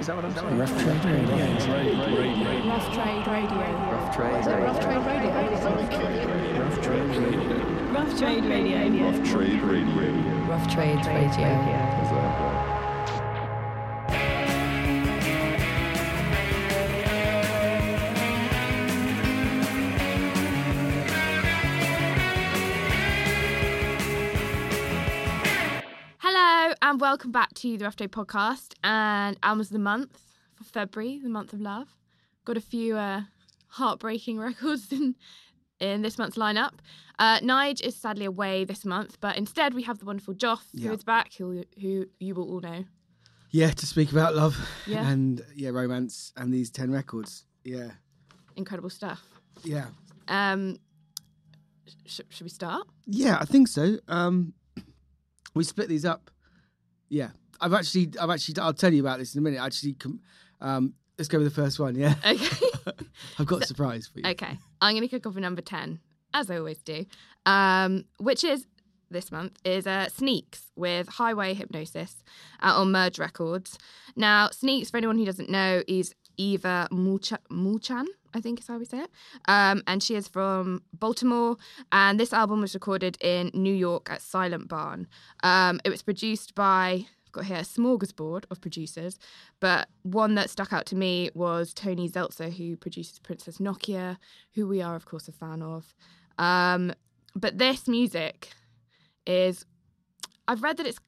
Is that what I'm saying? Rough Trade Radio. Rough Trade Radio. Rough Trade Radio. Is that Rough Trade Radio? Rough Trade Radio. Rough Trade Radio. Rough Trade Radio. Rough Trade Radio. And welcome back to the Rough Trade Podcast and Alma's of the Month for February, the month of love. Got a few heartbreaking records in this month's lineup. Nige is sadly away this month, but instead we have the wonderful Joff, who is back, who you will all know. Yeah, to speak about love and romance and these 10 records. Yeah. Incredible stuff. Yeah. Should we start? Yeah, I think so. We split these up. Yeah, I've actually, I'll tell you about this in a minute. Let's go with the first one. Yeah, okay. I've got a surprise for you. Okay, I'm going to kick off with number 10, as I always do, which is this month is Sneaks with Highway Hypnosis on Merge Records. Now, Sneaks, for anyone who doesn't know, is Eva Mulchan, I think is how we say it. And she is from Baltimore. And this album was recorded in New York at Silent Barn. It was produced by, I've got here, a smorgasbord of producers. But one that stuck out to me was Tony Zeltzer, who produces Princess Nokia, who we are, of course, a fan of. But this music is, I've read that it's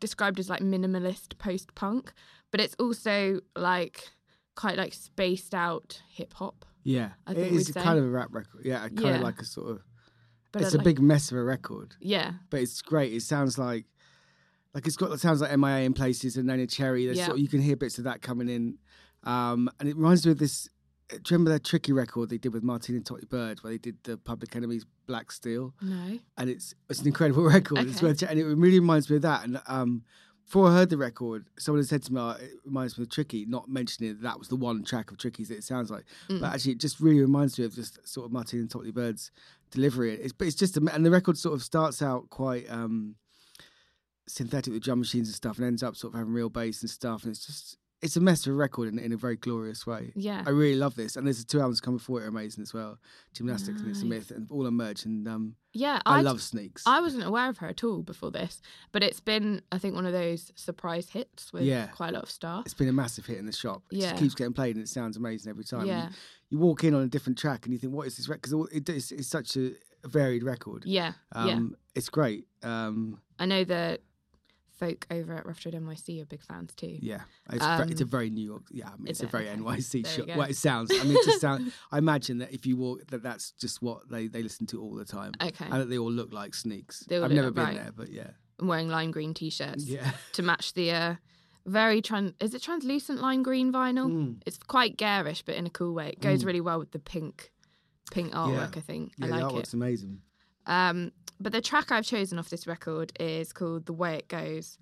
described as like minimalist post-punk, but it's also like quite like spaced out hip hop. Yeah, I think it is kind of a rap record. Yeah, kind of like a sort of. But it's a big mess of a record. Yeah, but it's great. It sounds like it's got. It sounds like M.I.A. in places and Nana Cherry. Yeah. Sort of, you can hear bits of that coming in, and it reminds me of this. Do you remember that Tricky record they did with Martina Topley Bird, where they did the Public Enemy's Black Steel? No. And it's an incredible record. Okay. It's worth it, and it really reminds me of that. And before I heard the record, someone had said to me, oh, it reminds me of Tricky, not mentioning that that was the one track of Tricky's that it sounds like. Mm. But actually, it just really reminds me of just sort of Martina Topley Bird's delivery. It's just, and the record sort of starts out quite synthetic with drum machines and stuff and ends up sort of having real bass and stuff. And it's just, it's a mess of a record in a very glorious way. Yeah. I really love this. And there's two albums coming before it are amazing as well. Gymnastics and It's a Myth and all Emerge. And I love Sneaks. I wasn't aware of her at all before this. But it's been, I think, one of those surprise hits with quite a lot of stars. It's been a massive hit in the shop. It just keeps getting played and it sounds amazing every time. Yeah. You walk in on a different track and you think, what is this record? Because it's such a varied record. Yeah. It's great. I know that folk over at Rough Trade NYC are big fans too. Yeah, it's a very New York. Yeah, I mean, it's a very NYC shop. Well, it sounds. I mean, it just sounds. I imagine that if you walk, that's just what they listen to all the time. Okay, and that they all look like Sneaks. I've never been there, but yeah. I'm wearing lime green t-shirts. Yeah. To match the is it translucent lime green vinyl? Mm. It's quite garish, but in a cool way. It goes really well with the pink artwork. I think I like it. It's amazing. But the track I've chosen off this record is called The Way It Goes,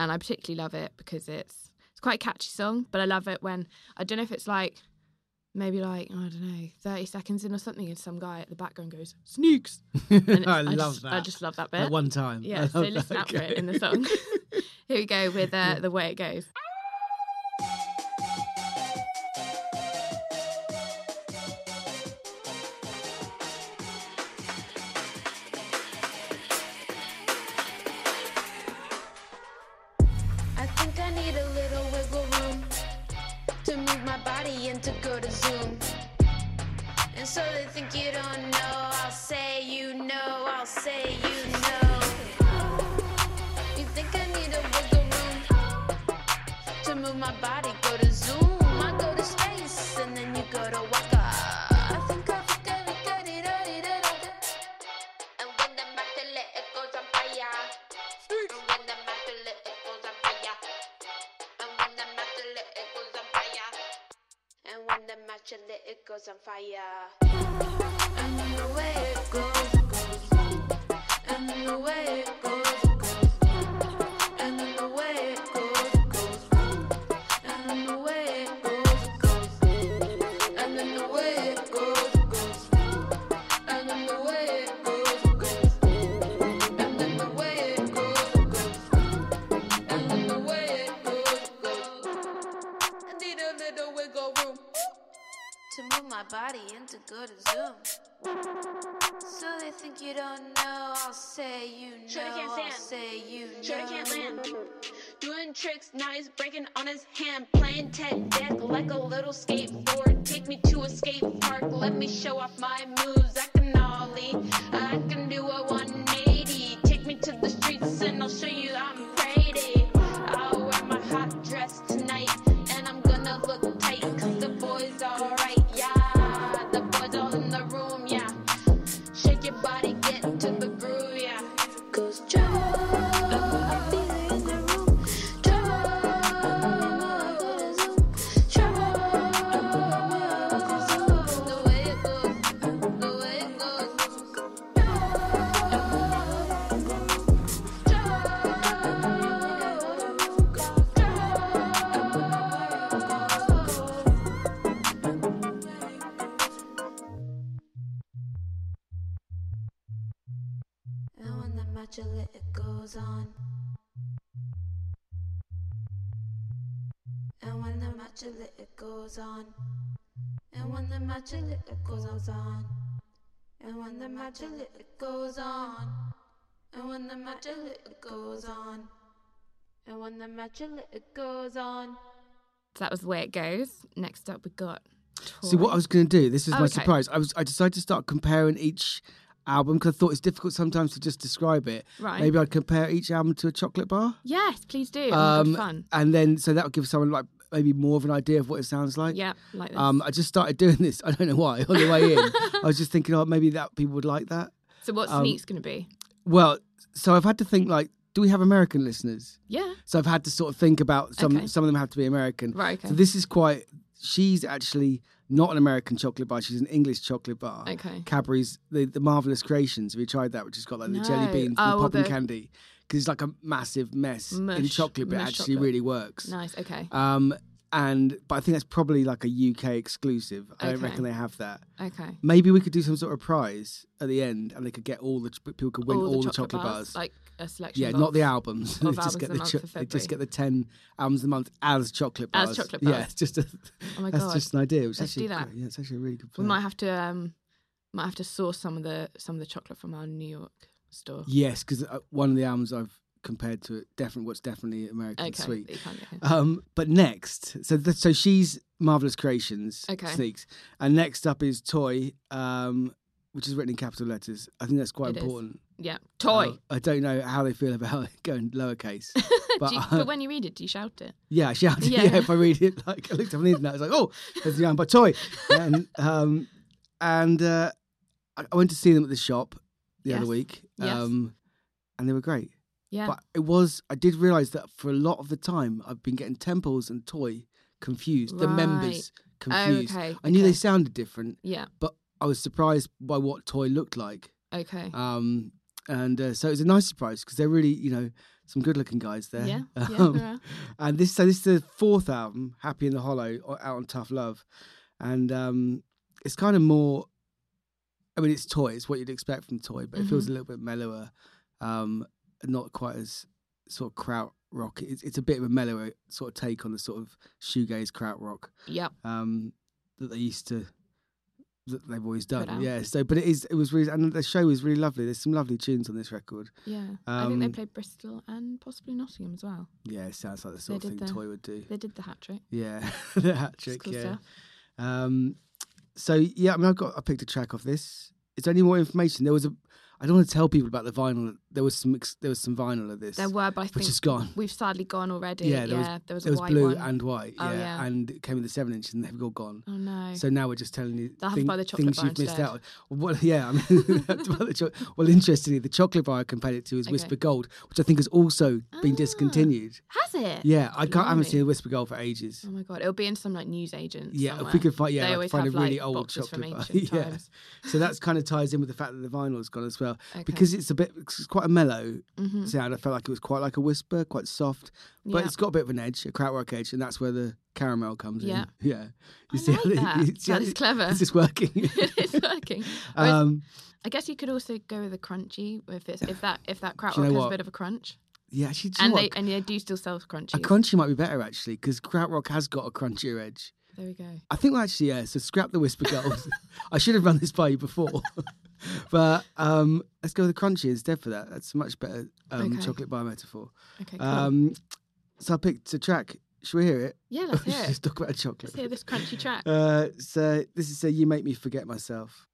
and I particularly love it because it's quite a catchy song, but I love it when, I don't know if it's like, maybe like, I don't know, 30 seconds in or something, and some guy at the background goes, Sneaks! And I just love that bit. At one time. Yeah, so listen out for it in the song. Here we go with The Way It Goes. my body and to go to Zoom. So they think you don't know, I'll say you know, Shorty can't land. Doing tricks, now he's breaking on his hand. Playing tent deck like a little skateboard. Take me to a skate park, let me show off my moves. I can ollie, I can do a 180. Take me to the streets and I'll show you I'm pretty. I'll wear my hot dress tonight and I'm gonna look tight, 'cause the boys are right, yeah. The boys all in the room, yeah. Shake your body, get to the groove, yeah. 'Cause it goes on, and when the match is lit, it goes on, and when the match is lit, it goes on, and when the match is lit, it goes on, and when the match is lit, it goes on, and when the match is lit, it goes on. So that was Where It Goes. Next up, we got Tori. So what I was going to do, this is my surprise. I decided to start comparing each album, because I thought it's difficult sometimes to just describe it. Right. Maybe I'd compare each album to a chocolate bar. Yes, please do. Fun. And then, so that would give someone like maybe more of an idea of what it sounds like. Yeah, like this. I just started doing this. I don't know why. On the way in, I was just thinking, oh, maybe that people would like that. So what's Sneaks going to be? Well, so I've had to think like, do we have American listeners? Yeah. So I've had to sort of think about some of them have to be American. Right. Okay. So this is quite. She's actually not an American chocolate bar. She's an English chocolate bar. Okay. Cadbury's the Marvelous Creations. Have you tried that? Which has got like the jelly beans and the popping candy. Because it's like a massive mush in chocolate, but it actually really works. Nice. Okay. But I think that's probably like a UK exclusive. Okay. I don't reckon they have that. Okay. Maybe we could do some sort of prize at the end, and they could get people could win all the chocolate bars. Like a selection. Yeah, not the albums. They just get the 10 albums a month as chocolate bars. As chocolate bars. Yeah, it's just that's just an idea. Let's do that. Yeah, it's actually a really good plan. We might have to source some of the chocolate from our New York store. Yes, because one of the albums I've compared to what's definitely American sweet. But next, so she's Marvelous Creations, Sneaks, and next up is Toy, which is written in capital letters. I think that's quite important. Yeah, Toy. I don't know how they feel about it going lowercase. But when you read it, do you shout it? Yeah, I shout it. Yeah, if I read it, like I looked up on the internet, I was like, oh, there's the album by Toy. And I went to see them at the shop the other week, and they were great. Yeah. But I did realise that for a lot of the time, I've been getting Temples and Toy confused, the members confused. I knew they sounded different, but I was surprised by what Toy looked like. Okay. So it was a nice surprise, because they're really, some good-looking guys there. Yeah, there are. And this is the fourth album, Happy in the Hollow, out on Tough Love. And it's kind of more, it's Toy, it's what you'd expect from Toy, but it feels a little bit mellower. Not quite as sort of krautrock. It's a bit of a mellow sort of take on the sort of shoegaze krautrock. Yeah. That they used to, that they've always done. Yeah. So, but it was really, and the show was really lovely. There's some lovely tunes on this record. Yeah. I think they played Bristol and possibly Nottingham as well. Yeah. It sounds like the sort of thing Toy would do. They did the hat trick. Yeah. The hat trick. Cool stuff. I picked a track off this. Is there any more information? I don't want to tell people about the vinyl. There was some vinyl of this. There were, but I think which is gone. We've sadly gone already. Yeah, there was a white blue one. And white. Yeah. Oh, yeah, and it came in the 7-inch, and they've all gone. Oh no! So now we're just telling you things you've missed out. Well, yeah, interestingly, the chocolate bar I compared it to is Whisper Gold, which I think has also been discontinued. Has it? Yeah, I haven't seen Whisper Gold for ages. Oh my god, it'll be in some like newsagent. Yeah, somewhere. If we could find a really old chocolate bar. Yeah, so that's kind of ties in with the fact that the vinyl has gone as well. Okay. Because it's quite a mellow sound. I felt like it was quite like a whisper, quite soft, but it's got a bit of an edge, a krautrock edge, and that's where the caramel comes in. Yeah, it's clever. It's just working. It's working. I guess you could also go with a crunchy if that krautrock has a bit of a crunch. Yeah, actually, and they do still sell crunchy. A crunchy might be better actually, because krautrock has got a crunchier edge. There we go. I think actually, yeah, so scrap the Whisper Girls. I should have run this by you before. But let's go with the crunchy instead for that. That's a much better chocolate bar metaphor. Okay, cool. So I picked a track. Should we hear it? Yeah, let's hear it. Just talk about a chocolate. Let's hear this crunchy track. So this is You Make Me Forget Myself.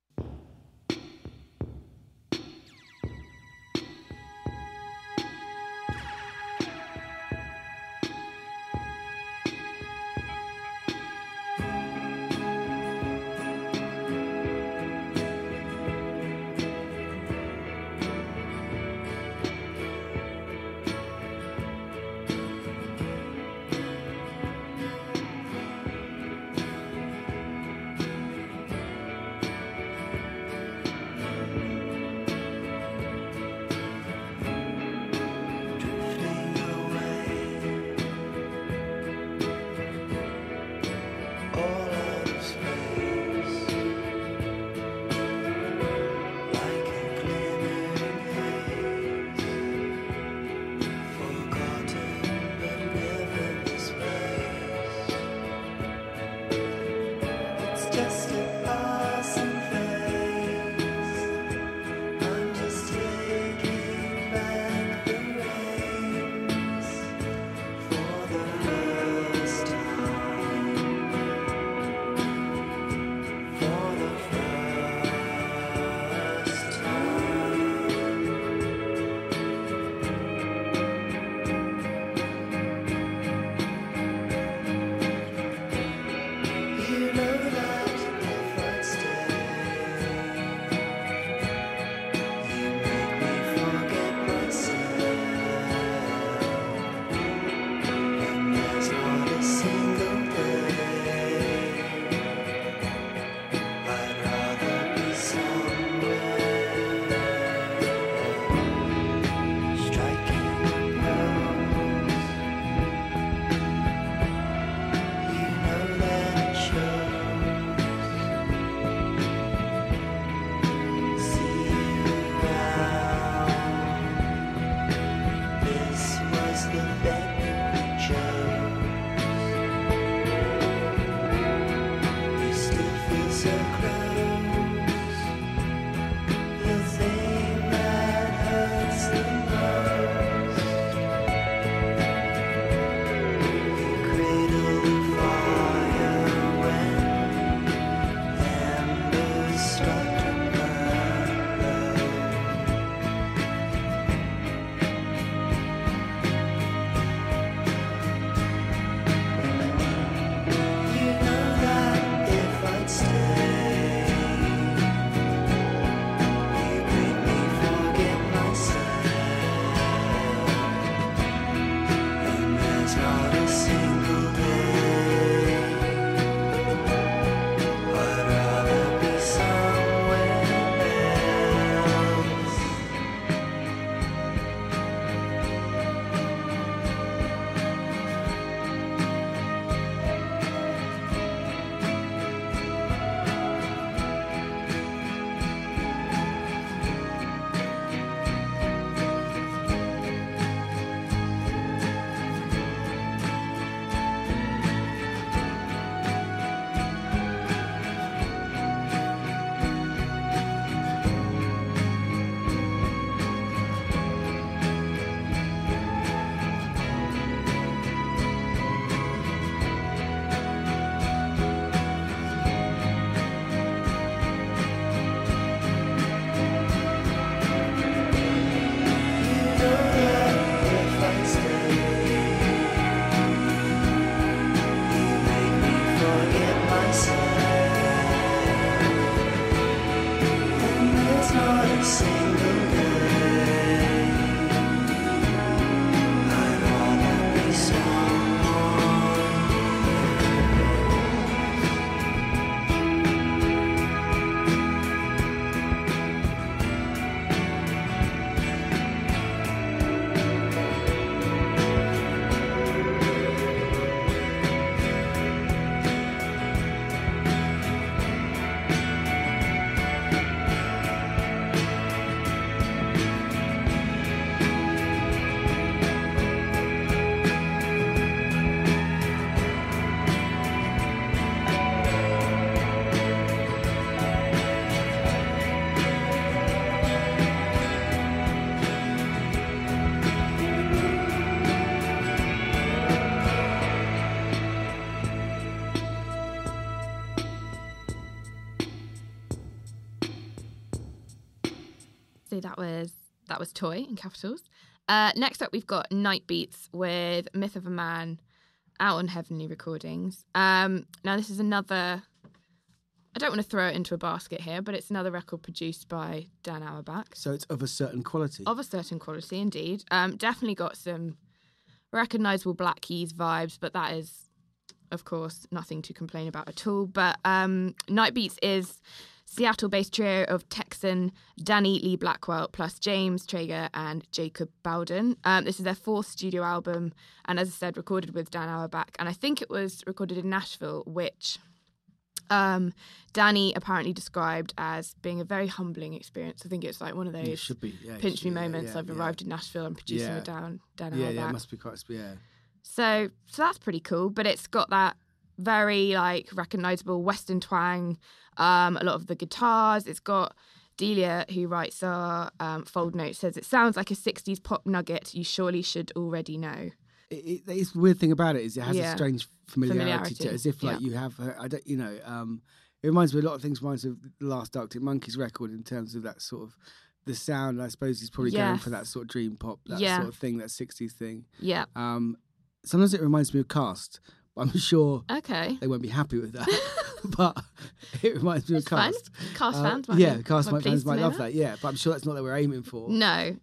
So that was Toy in capitals. Next up, we've got Night Beats with Myth of a Man, out on Heavenly Recordings. Now, this is another... I don't want to throw it into a basket here, but it's another record produced by Dan Auerbach. So it's of a certain quality. Of a certain quality, indeed. Definitely got some recognisable Black Keys vibes, but that is, of course, nothing to complain about at all. But Night Beats is... Seattle-based trio of Texan Dan Eatley Blackwell plus James Traeger and Jacob Bowden. This is their fourth studio album, and as I said, recorded with Dan Auerbach. And I think it was recorded in Nashville, which Danny apparently described as being a very humbling experience. I think it's like one of those pinch-me moments. I've arrived in Nashville and producing with Dan Auerbach. Yeah, it must be quite... Yeah. So that's pretty cool, but it's got that very like recognisable Western twang. A lot of the guitars. It's got Delia, who writes our fold note, says it sounds like a 60s pop nugget you surely should already know. It's the weird thing about it is it has a strange familiarity to it, as if like you have her, it reminds me a lot of things, reminds me of the last Arctic Monkeys record in terms of that sort of the sound. I suppose he's probably going for that sort of dream pop, that sort of thing, that 60s thing. Yeah. Sometimes it reminds me of Cast. I'm sure they won't be happy with that. But it reminds me of Cast. Cast fans might love that. Yeah, but I'm sure that's not what we're aiming for. No.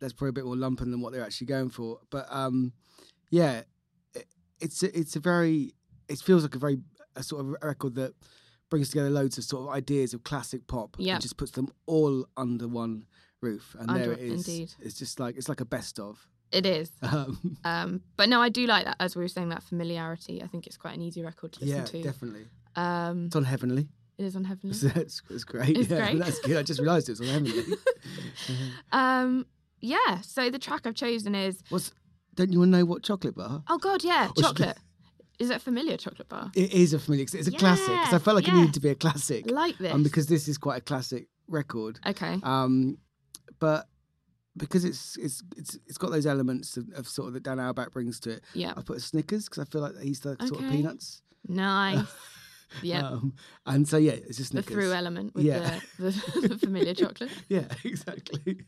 That's probably a bit more lumpen than what they're actually going for. But it feels like a record that brings together loads of sort of ideas of classic pop and just puts them all under one roof. And there it is. Indeed. It's just like it's like a best of. It is. But no, I do like that, as we were saying, that familiarity. I think it's quite an easy record to listen to. Yeah, definitely. It's on Heavenly. It is on Heavenly. So it's great. It's great. That's good. I just realised it was on Heavenly. So the track I've chosen is... Don't you want to know what chocolate bar? Oh, God, yeah. Chocolate. Is it a familiar chocolate bar? It is a familiar... It's a classic. Because I felt like it needed to be a classic. Like this. Because this is quite a classic record. Okay. But... because it's got those elements of sort of that Dan Auerbach brings to it. Yeah, I put Snickers because I feel like he's the sort of peanuts. Nice. Yeah. And so it's just Snickers. The through element with the familiar chocolate. Yeah, exactly.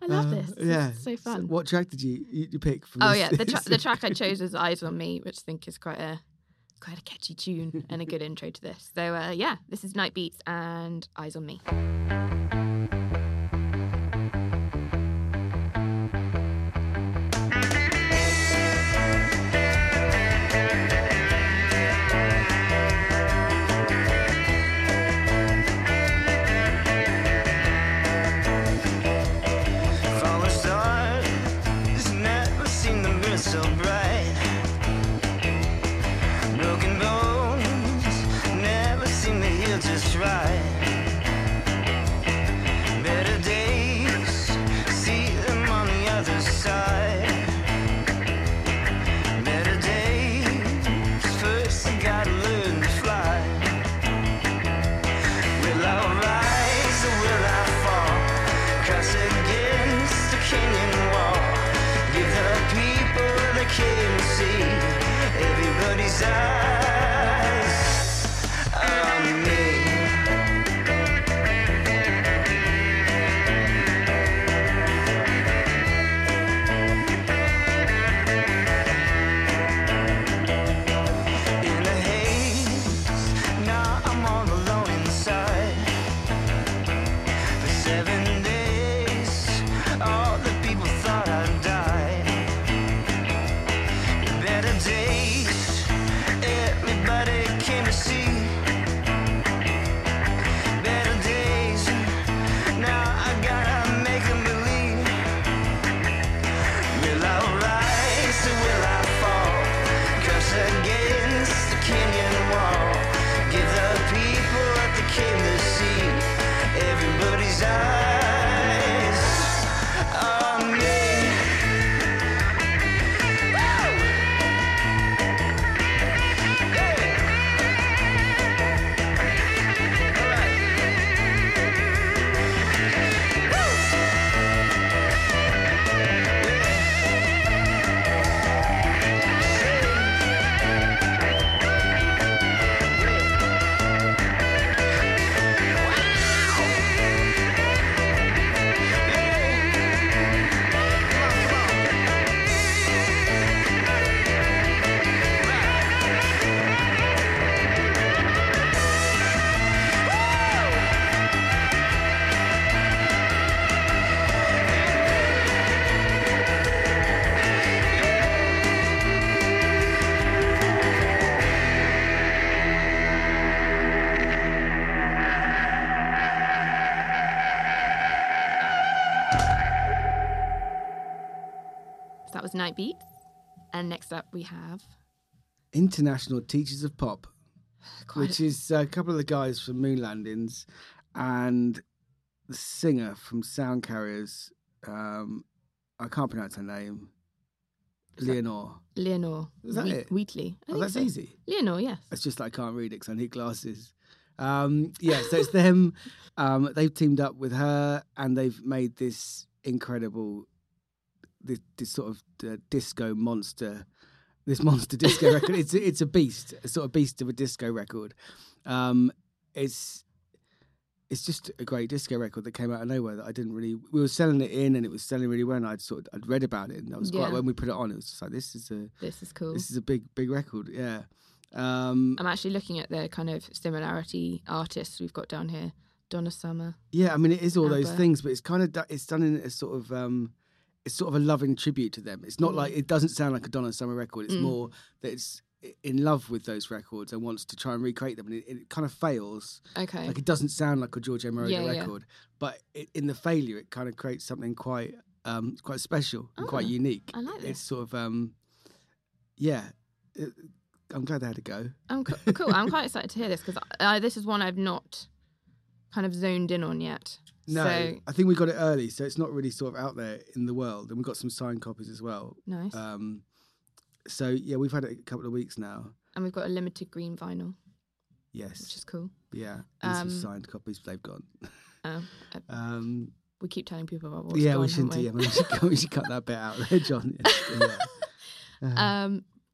I love this. It's so fun. So what track did you pick from? The track I chose is Eyes on Me, which I think is quite a catchy tune and a good intro to this. So this is Night Beats and Eyes on Me. Just right. Night Beats. And next up we have... International Teachers of Pop, which is a couple of the guys from Moon Landings and the singer from Sound Carriers. I can't pronounce her name. Leonore. Is that it? Wheatley. Oh, that's easy. Leonore, yes. It's just I can't read it because I need glasses. Yeah, so it's them. They've teamed up with her and they've made this incredible, this sort of disco monster. This monster disco record. It's a beast, a sort of beast of a disco record. It's just a great disco record that came out of nowhere that I didn't really... We were selling it in and it was selling really well and I'd read about it and that was quite... When we put it on, it was just like, this is cool. This is a big record, yeah. I'm actually looking at the kind of similarity artists we've got down here. Donna Summer. Yeah, I mean, it is all those things, but it's kind of... It's done in a sort of... it's sort of a loving tribute to them. It's not like... It doesn't sound like a Donna Summer record. It's more that it's... in love with those records and wants to try and recreate them, and it kind of fails. Okay, like it doesn't sound like a Giorgio Moroder record, but in the failure, it kind of creates something quite special and quite unique. I like this. It's sort of I'm glad they had a go. Cool. I'm quite excited to hear this because this is one I've not kind of zoned in on yet. No, so... I think we got it early, so it's not really sort of out there in the world, and we got some signed copies as well. Nice. So, yeah, we've had it a couple of weeks now. And we've got a limited green vinyl. Yes. Which is cool. Yeah. And some signed copies, they've gone. We keep telling people about what's gone, we shouldn't do. We should cut that bit out there, John.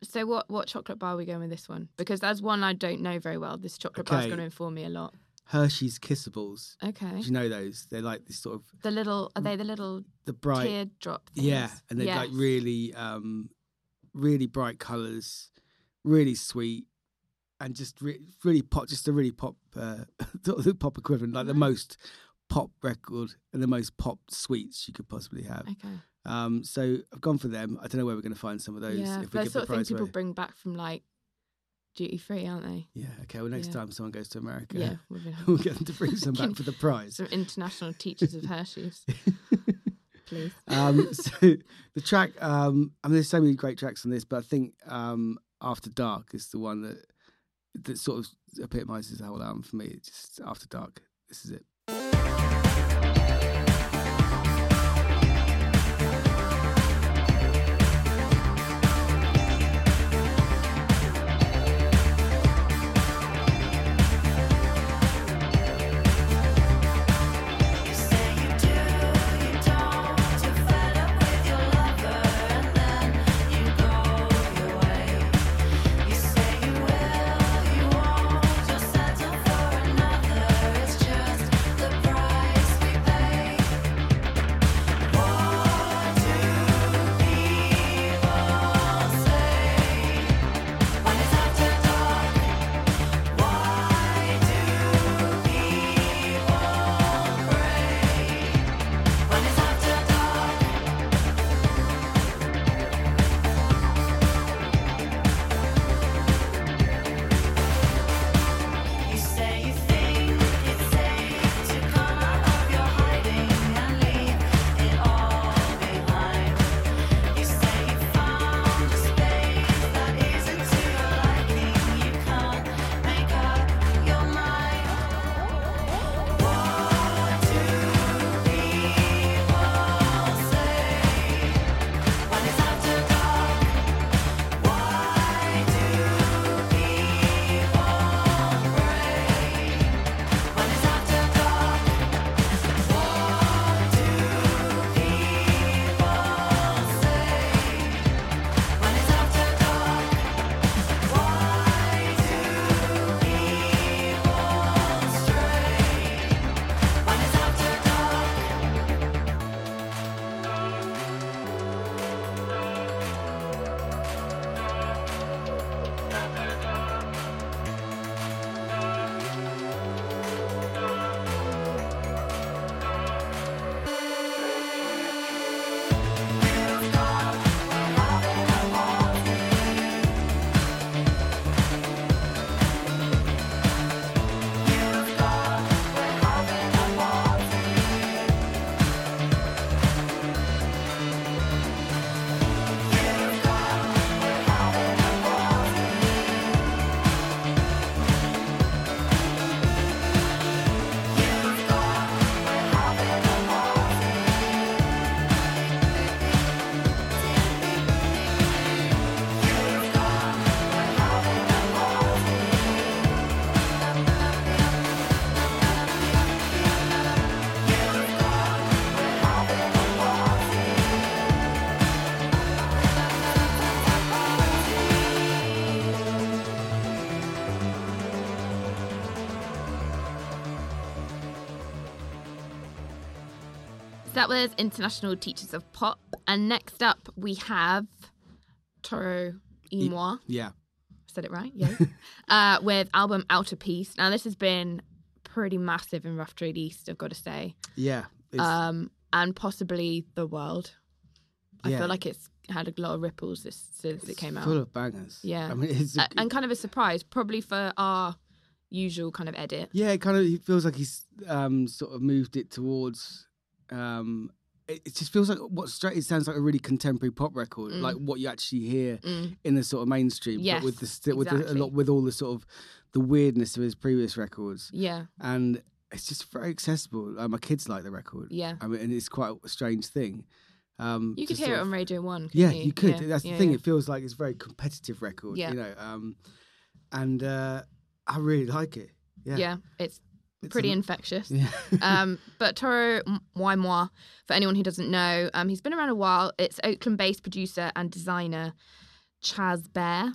So what chocolate bar are we going with this one? Because that's one I don't know very well. This chocolate bar's going to inform me a lot. Hershey's Kissables. Okay. Do you know those? They're like this sort of... The bright... teardrop things? Yeah. And they're like really... really bright colours, really sweet, and just really pop. Just a really pop, the pop equivalent, like the most pop record and the most pop sweets you could possibly have. Okay. So I've gone for them. I don't know where we're going to find some of those. Yeah, if we give the prize away. They're the sort of things people bring back from like duty free, aren't they? Yeah. Okay. Well, next time someone goes to America, we'll get them to bring some back for the prize. Some international teachers of Hershey's. So the track, I mean, there's so many great tracks on this, but I think After Dark is the one that sort of epitomises the whole album for me. It's just After Dark. This is it. So that was International Teachers of Pop. And next up we have Toro y Moi. Yeah. Said it right? Yeah. With album Outer Peace. Now this has been pretty massive in Rough Trade East, I've got to say. Yeah. And possibly the world. I feel like it's had a lot of ripples since it came out. Full of bangers. Yeah. I mean, it's and kind of a surprise, probably for our usual kind of edit. Yeah, it kind of it feels like he's sort of moved it towards... it just feels like it sounds like a really contemporary pop record, like what you actually hear in the sort of mainstream, but with with all the sort of the weirdness of his previous records. Yeah, and it's just very accessible. My kids like the record. Yeah, I mean, and it's quite a strange thing. You could hear it on Radio 1. You could. Yeah. That's the thing. Yeah. It feels like it's a very competitive record. Yeah, you know. And I really like it. Yeah, yeah, it's. Pretty infectious. Yeah. But Toro y Moi, for anyone who doesn't know, he's been around a while. It's Oakland-based producer and designer Chaz Bear.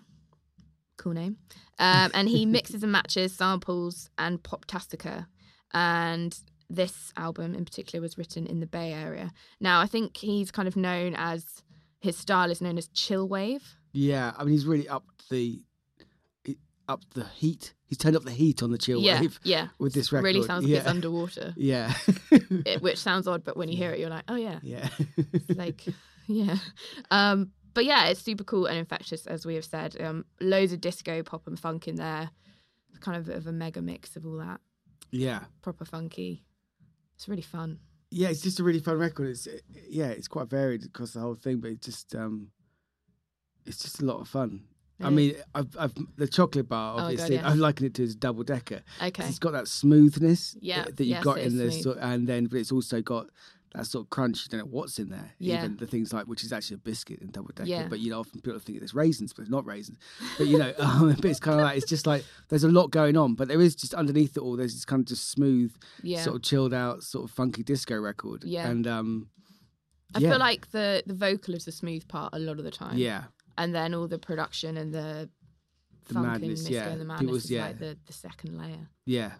Cool name. And he mixes and matches samples and pop-tastica. And this album in particular was written in the Bay Area. Now, I think he's kind of known as... His style is known as chill wave. Yeah, I mean, he's really upped the heat. He's turned up the heat on the chill wave with this record. It really sounds like it's underwater. Yeah. Which sounds odd, but when you hear it, you're like, oh, yeah. Yeah. Like, yeah. But yeah, it's super cool and infectious, as we have said. Loads of disco, pop and funk in there. It's kind of a mega mix of all that. Yeah. Proper funky. It's really fun. Yeah, it's just a really fun record. It's quite varied across the whole thing, but it's just a lot of fun. I mean, I've the chocolate bar, obviously, I've likened it to his double decker. Okay. It's got that smoothness that you've got in this, and then but it's also got that sort of crunch. You don't know what's in there. Yeah. Even the things like, which is actually a biscuit in double decker, but you know, often people think it's raisins, but it's not raisins. But you know, but it's kind of like, it's just like, there's a lot going on, but there is just underneath it all, there's this kind of just smooth, sort of chilled out, sort of funky disco record. Yeah. And I feel like the vocal is the smooth part a lot of the time. Yeah. And then all the production and the madness, and the madness is like the second layer. Yeah,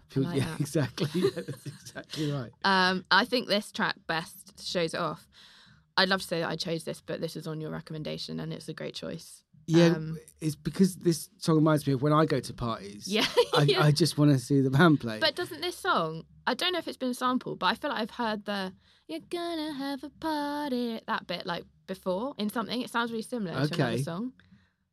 exactly. That's exactly right. I think this track best shows it off. I'd love to say that I chose this, but this is on your recommendation, and it's a great choice. Yeah, it's because this song reminds me of when I go to parties. Yeah, I just want to see the band play. But doesn't this song? I don't know if it's been sampled, but I feel like I've heard the "You're gonna have a party" that bit like before in something. It sounds really similar to another song.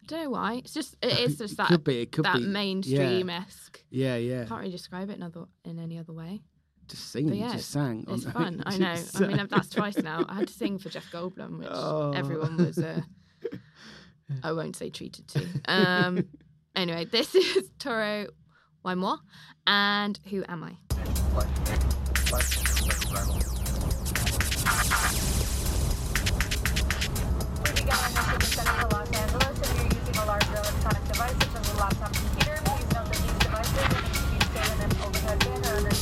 I don't know why. It's just that it could be mainstream-esque. Yeah, yeah. Can't really describe it in any other way. Just sing, just sang. It's fun. I know. I mean, that's twice now. I had to sing for Jeff Goldblum, which everyone was. I won't say treated to. Anyway, this is Toro y Moi and Who Am I? If you got my message sent to Los Angeles and you're using a large electronic device such as a laptop computer, please note that these devices are to be stored in an overhead bin or under.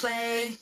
Play.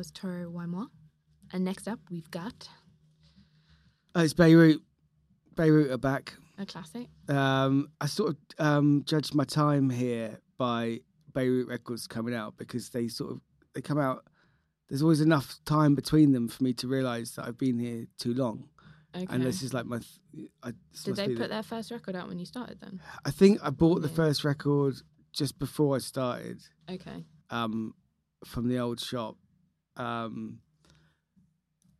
was Toro y Moi. And next up, we've got... Oh, it's Beirut. Beirut are back. A classic. I sort of judged my time here by Merge Records coming out, because they sort of, they come out, there's always enough time between them for me to realise that I've been here too long. Okay. And this is like my... Did they put their first record out when you started then? I think I bought the first record just before I started. Okay. From the old shop.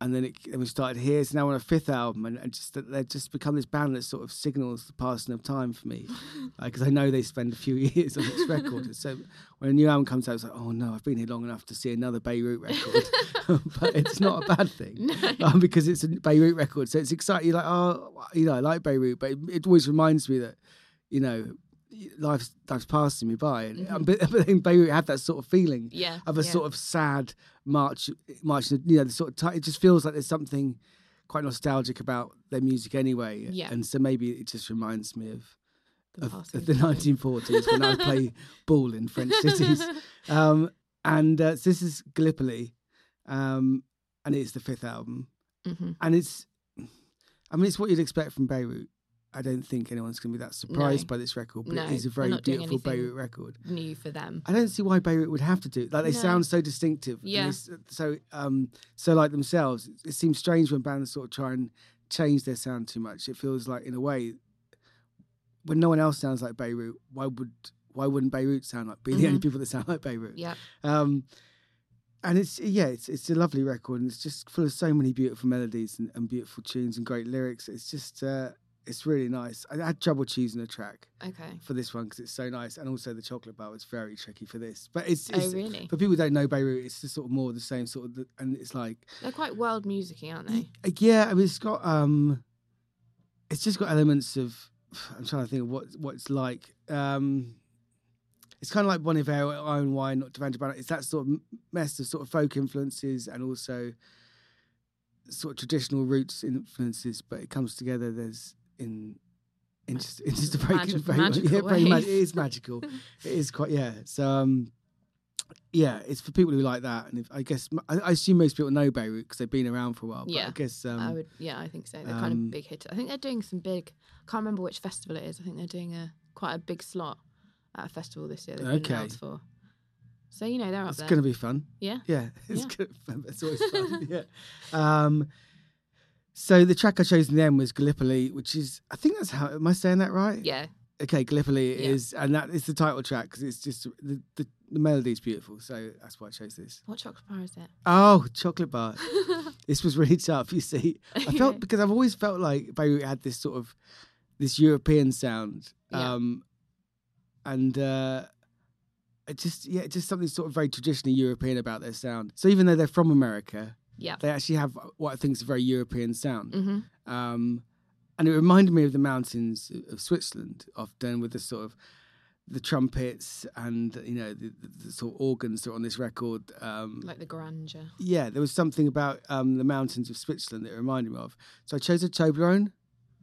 And then we started here. It's now on a fifth album, and just they've just become this band that sort of signals the passing of time for me, because I know they spend a few years on this record. So when a new album comes out, it's like, oh no, I've been here long enough to see another Beirut record. But it's not a bad thing, no. Because it's a Beirut record, so it's exciting. You're like, oh, you know, I like Beirut, but it always reminds me that, you know, life's passing me by, and but then Beirut had that sort of feeling of a sort of sad march. You know, the sort of it just feels like there's something quite nostalgic about their music anyway. Yeah. And so maybe it just reminds me of the 1940s when I play ball in French cities. So this is Gallipoli, and it's the fifth album, and it's what you'd expect from Beirut. I don't think anyone's going to be that surprised by this record, but it is a very beautiful Beirut record. New for them. I don't see why Beirut would have to do it. Like, they sound so distinctive. Yeah. So like themselves, it seems strange when bands sort of try and change their sound too much. It feels like, in a way, when no one else sounds like Beirut, why wouldn't Beirut sound like be the only people that sound like Beirut? Yeah. And it's a lovely record, and it's just full of so many beautiful melodies and beautiful tunes and great lyrics. It's just. It's really nice. I had trouble choosing a track for this one because it's so nice, and also the chocolate bar was very tricky for this. But it's really? For people who don't know Beirut, it's just sort of more the same sort of, and it's like they're quite world musicy, aren't they? Yeah, I mean it's got it's just got elements of. I'm trying to think of what it's like. It's kind of like Bon Iver, Iron Wine, not Duran Duran. It's that sort of mess of sort of folk influences and also sort of traditional roots influences, but it comes together. There's It's just very magical. It is magical. It is quite So it's for people who like that, and I assume most people know Beirut because they've been around for a while. But I guess I think so. They're kind of big hit. I think they're doing some big. I can't remember which festival it is. I think they're doing quite a big slot at a festival this year. They've been announced for. So you know they're up there. It's going to be fun. Yeah, yeah. It's always fun. Yeah. So the track I chose in the end was Gallipoli, which is, I think that's how, am I saying that right? Yeah. Okay, Gallipoli is, and that is the title track, because it's just, the melody's beautiful, so that's why I chose this. What chocolate bar is it? Oh, chocolate bar. This was really tough, you see. I felt, because I've always felt like Beirut had this sort of, this European sound. Just something sort of very traditionally European about their sound. So even though they're from America... Yeah, they actually have what I think is a very European sound, and it reminded me of the mountains of Switzerland, often with the sort of the trumpets and you know the sort of organs that are on this record, like the grandeur. Yeah, there was something about the mountains of Switzerland that it reminded me of. So I chose a Toblerone.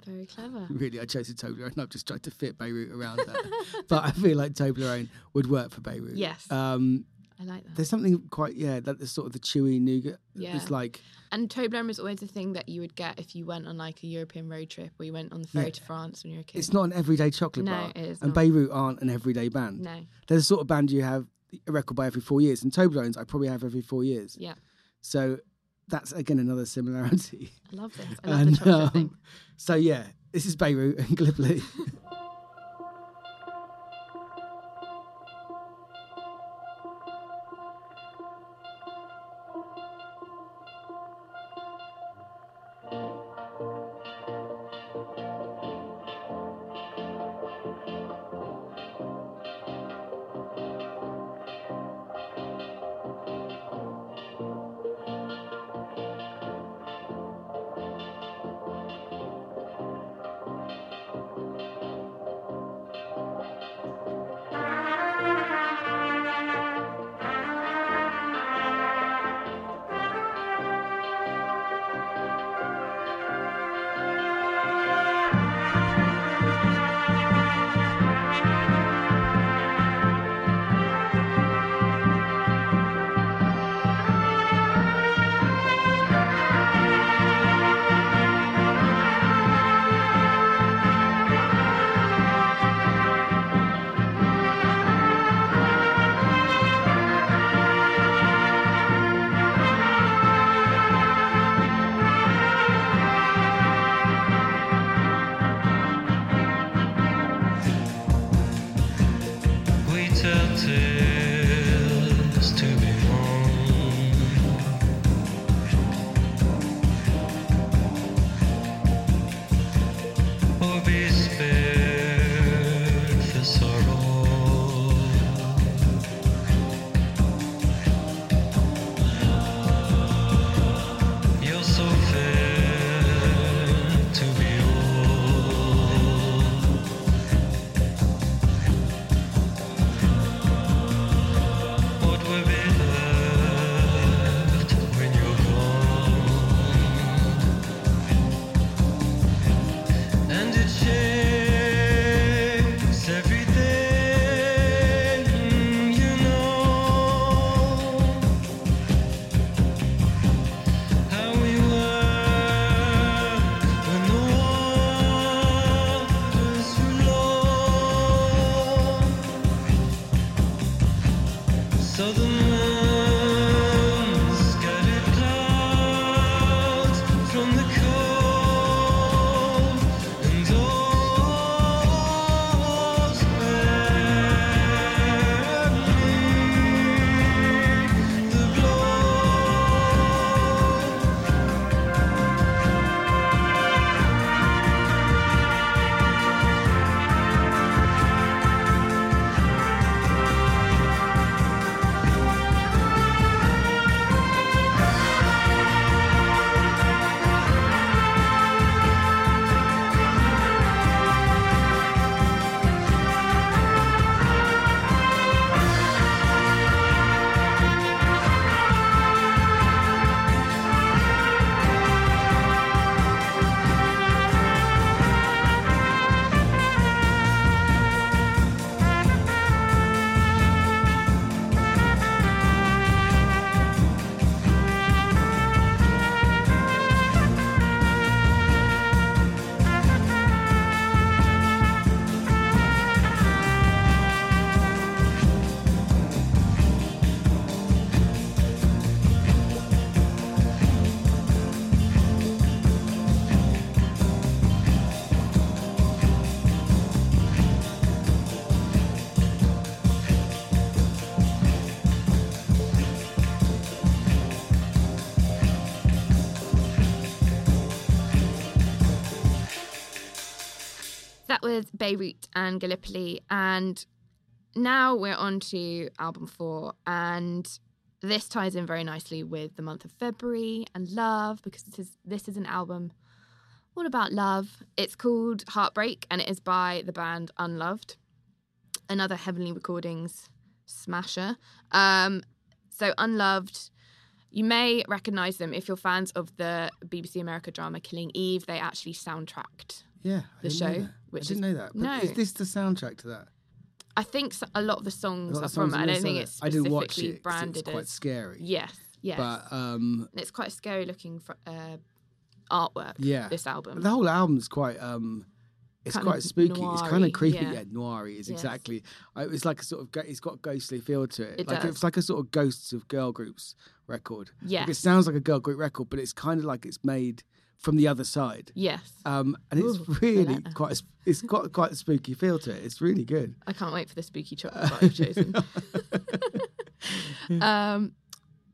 Very clever. Really, I chose a Toblerone. I've just tried to fit Beirut around that, but I feel like Toblerone would work for Beirut. Yes. I like that. There's something quite, that sort of the chewy nougat. Yeah. It's like... And Toblerone is always a thing that you would get if you went on like a European road trip or you went on the ferry to France when you were a kid. It's not an everyday chocolate bar. No, it is not. And Beirut aren't an everyday band. No. They're the sort of band you have a record by every 4 years, and Toblerones I probably have every 4 years. Yeah. So that's, again, another similarity. I love this. I love the chocolate thing. So, this is Beirut and Gallipoli. With Beirut and Gallipoli, and now we're on to album 4, and this ties in very nicely with the month of February and love, because this is an album all about love. It's called Heartbreak, and it is by the band Unloved, another Heavenly Recordings smasher. So Unloved, you may recognise them if you're fans of the BBC America drama Killing Eve. They actually soundtracked the show. Which I didn't know that. But no. Is this the soundtrack to that? I think a lot of the songs are from it. I don't think it's specifically branded. It's quite scary. Yes. But, it's quite scary looking for, artwork, this album. But the whole album's quite... it's kind quite spooky. Noir-y. It's kind of creepy. Yeah, noir-y is exactly... It's like a sort of... It's got a ghostly feel to it. It does. It's like a sort of Ghosts of Girl Groups record. Yes. Like it sounds like a girl group record, but it's kind of like it's made... from the other side. Yes. And it's really quite a spooky feel to it. It's really good. I can't wait for the spooky chocolate bar you've chosen.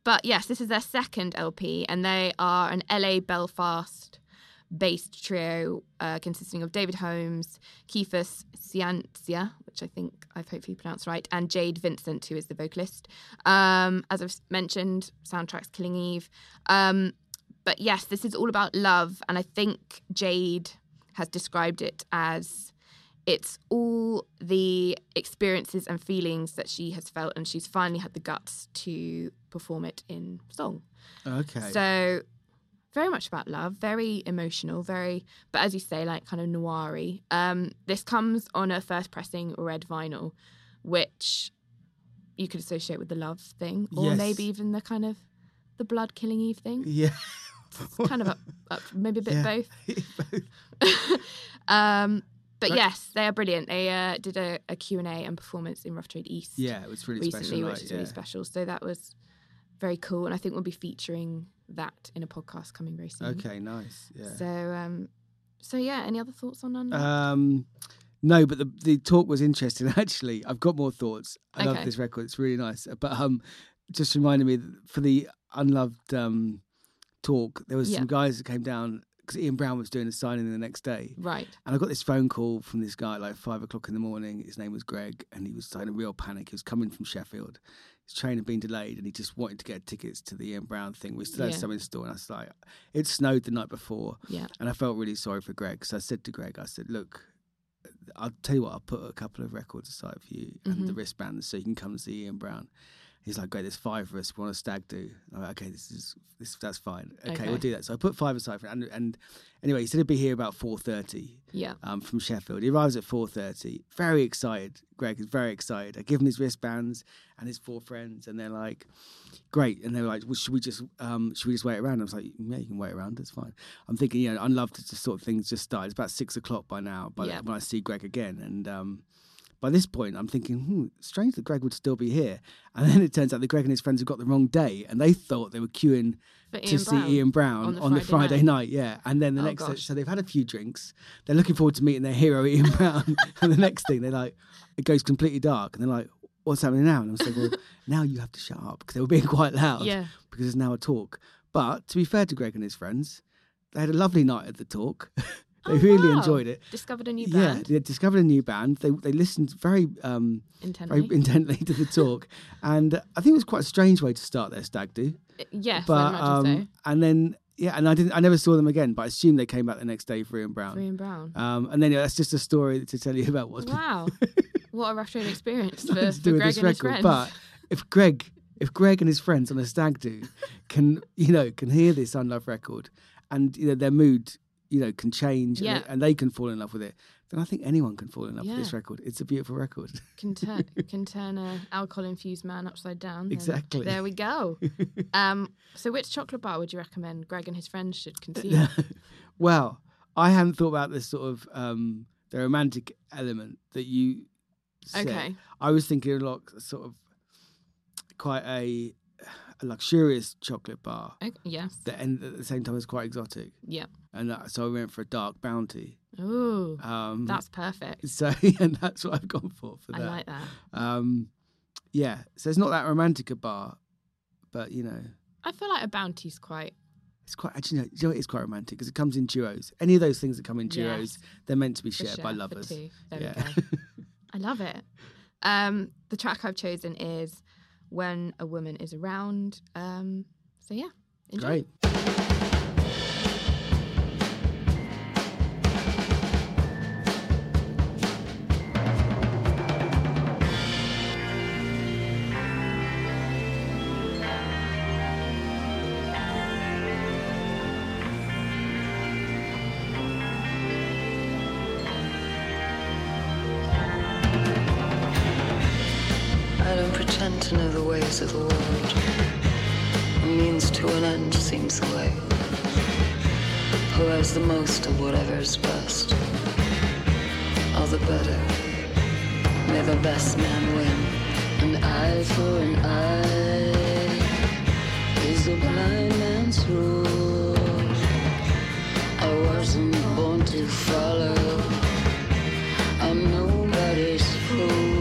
But yes, this is their second LP, and they are an LA Belfast based trio consisting of David Holmes, Kifus Ciancia, which I think I've hopefully pronounced right, and Jade Vincent, who is the vocalist. As I've mentioned, soundtrack's Killing Eve. But yes, this is all about love, and I think Jade has described it as it's all the experiences and feelings that she has felt, and she's finally had the guts to perform it in song. Okay. So very much about love, very emotional, but as you say, like kind of noir-y. This comes on a first pressing red vinyl, which you could associate with the love thing, or maybe even the kind of the blood Killing Eve thing. Yeah. It's kind of up maybe a bit both. But yes, they are brilliant. They did a Q&A and performance in Rough Trade East. Yeah, it was really recently, special. Which is really special. So that was very cool. And I think we'll be featuring that in a podcast coming very soon. Okay, nice. Yeah. So yeah, any other thoughts on Unloved? No, but the talk was interesting, actually. I've got more thoughts. I love this record. It's really nice. But just reminded me, for the Unloved talk, there was some guys that came down because Ian Brown was doing a signing the next day. Right. And I got this phone call from this guy at like 5:00 in the morning. His name was Greg, and he was in a real panic. He was coming from Sheffield. His train had been delayed, and he just wanted to get tickets to the Ian Brown thing. We still had some in store, and I was like, it snowed the night before. Yeah. And I felt really sorry for Greg. So I said to Greg, look, I'll tell you what, I'll put a couple of records aside for you and the wristbands so you can come and see Ian Brown. He's like, great, there's 5 of us. We want to stag do. I'm like, okay, that's fine. Okay, we'll do that. So I put 5 aside for it. And anyway, he said he'd be here about 4:30. Yeah. From Sheffield. He arrives at 4:30. Very excited. Greg is very excited. I give him his wristbands and his 4 friends, and they're like, great. And they were like, well, should we just wait around? I was like, yeah, you can wait around. It's fine. I'm thinking, Unloved, just sort of things just started. It's about 6:00 by now. When I see Greg again, and By this point, I'm thinking, strange that Greg would still be here. And then it turns out that Greg and his friends have got the wrong day, and they thought they were queuing to see Ian Brown on the Friday night. Yeah, and then the next day, so they've had a few drinks. They're looking forward to meeting their hero, Ian Brown. And the next thing, they're like, it goes completely dark. And they're like, what's happening now? And I'm saying, well, now you have to shut up, because they were being quite loud. Yeah. Because there's now a talk. But to be fair to Greg and his friends, they had a lovely night at the talk. They enjoyed it. Discovered a new band. Yeah, they discovered a new band. They listened very intently to the talk. And I think it was quite a strange way to start their stag do. Yes, but, I imagine so. And then, I never saw them again, but I assume they came back the next day for Ian Brown. And then that's just a story to tell you about what's... Wow. What a rough trade experience for Greg and his friends. But if Greg and his friends on a stag do can hear this Unloved record and their mood... can change and they can fall in love with it, then I think anyone can fall in love with this record. It's a beautiful record. Can turn a alcohol-infused man upside down. Exactly. There we go. So which chocolate bar would you recommend Greg and his friends should consume? Well, I hadn't thought about this sort of the romantic element that you said. Okay. I was thinking a lot sort of quite a luxurious chocolate bar. Yes. And at the same time it's quite exotic. Yeah. And so I went for a dark bounty. Ooh, that's perfect. So, and that's what I've gone for that. I like that. So it's not that romantic a bar, but, I feel like a bounty's quite... It's quite, actually, no, it is quite romantic because it comes in duos. Any of those things that come in duos, they're meant to be shared by lovers. For two. There we go. I love it. The track I've chosen is When a Woman is Around. Enjoy. Great. To know the ways of the world, a means to an end seems the way. Who has the most of whatever is best, all the better. May the best man win. An eye for an eye is a blind man's rule. I wasn't born to follow. I'm nobody's fool.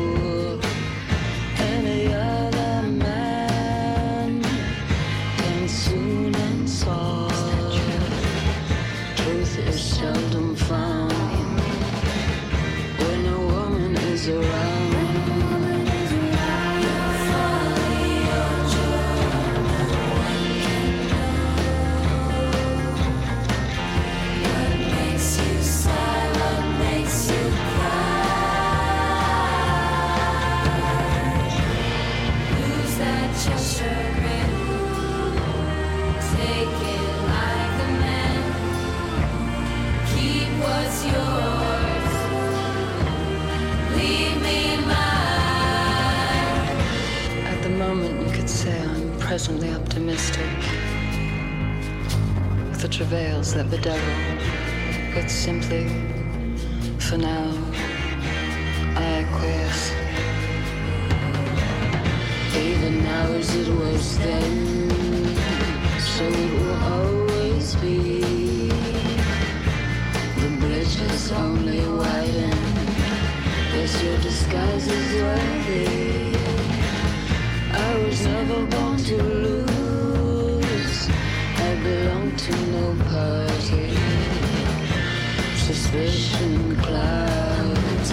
Presently optimistic, with the travails that bedevil, but simply, for now, I acquiesce. Even now as it was then, so it will always be. The bridge is only widened, as your disguise is worthy. I was never born to lose. I belong to no party. Suspicion clouds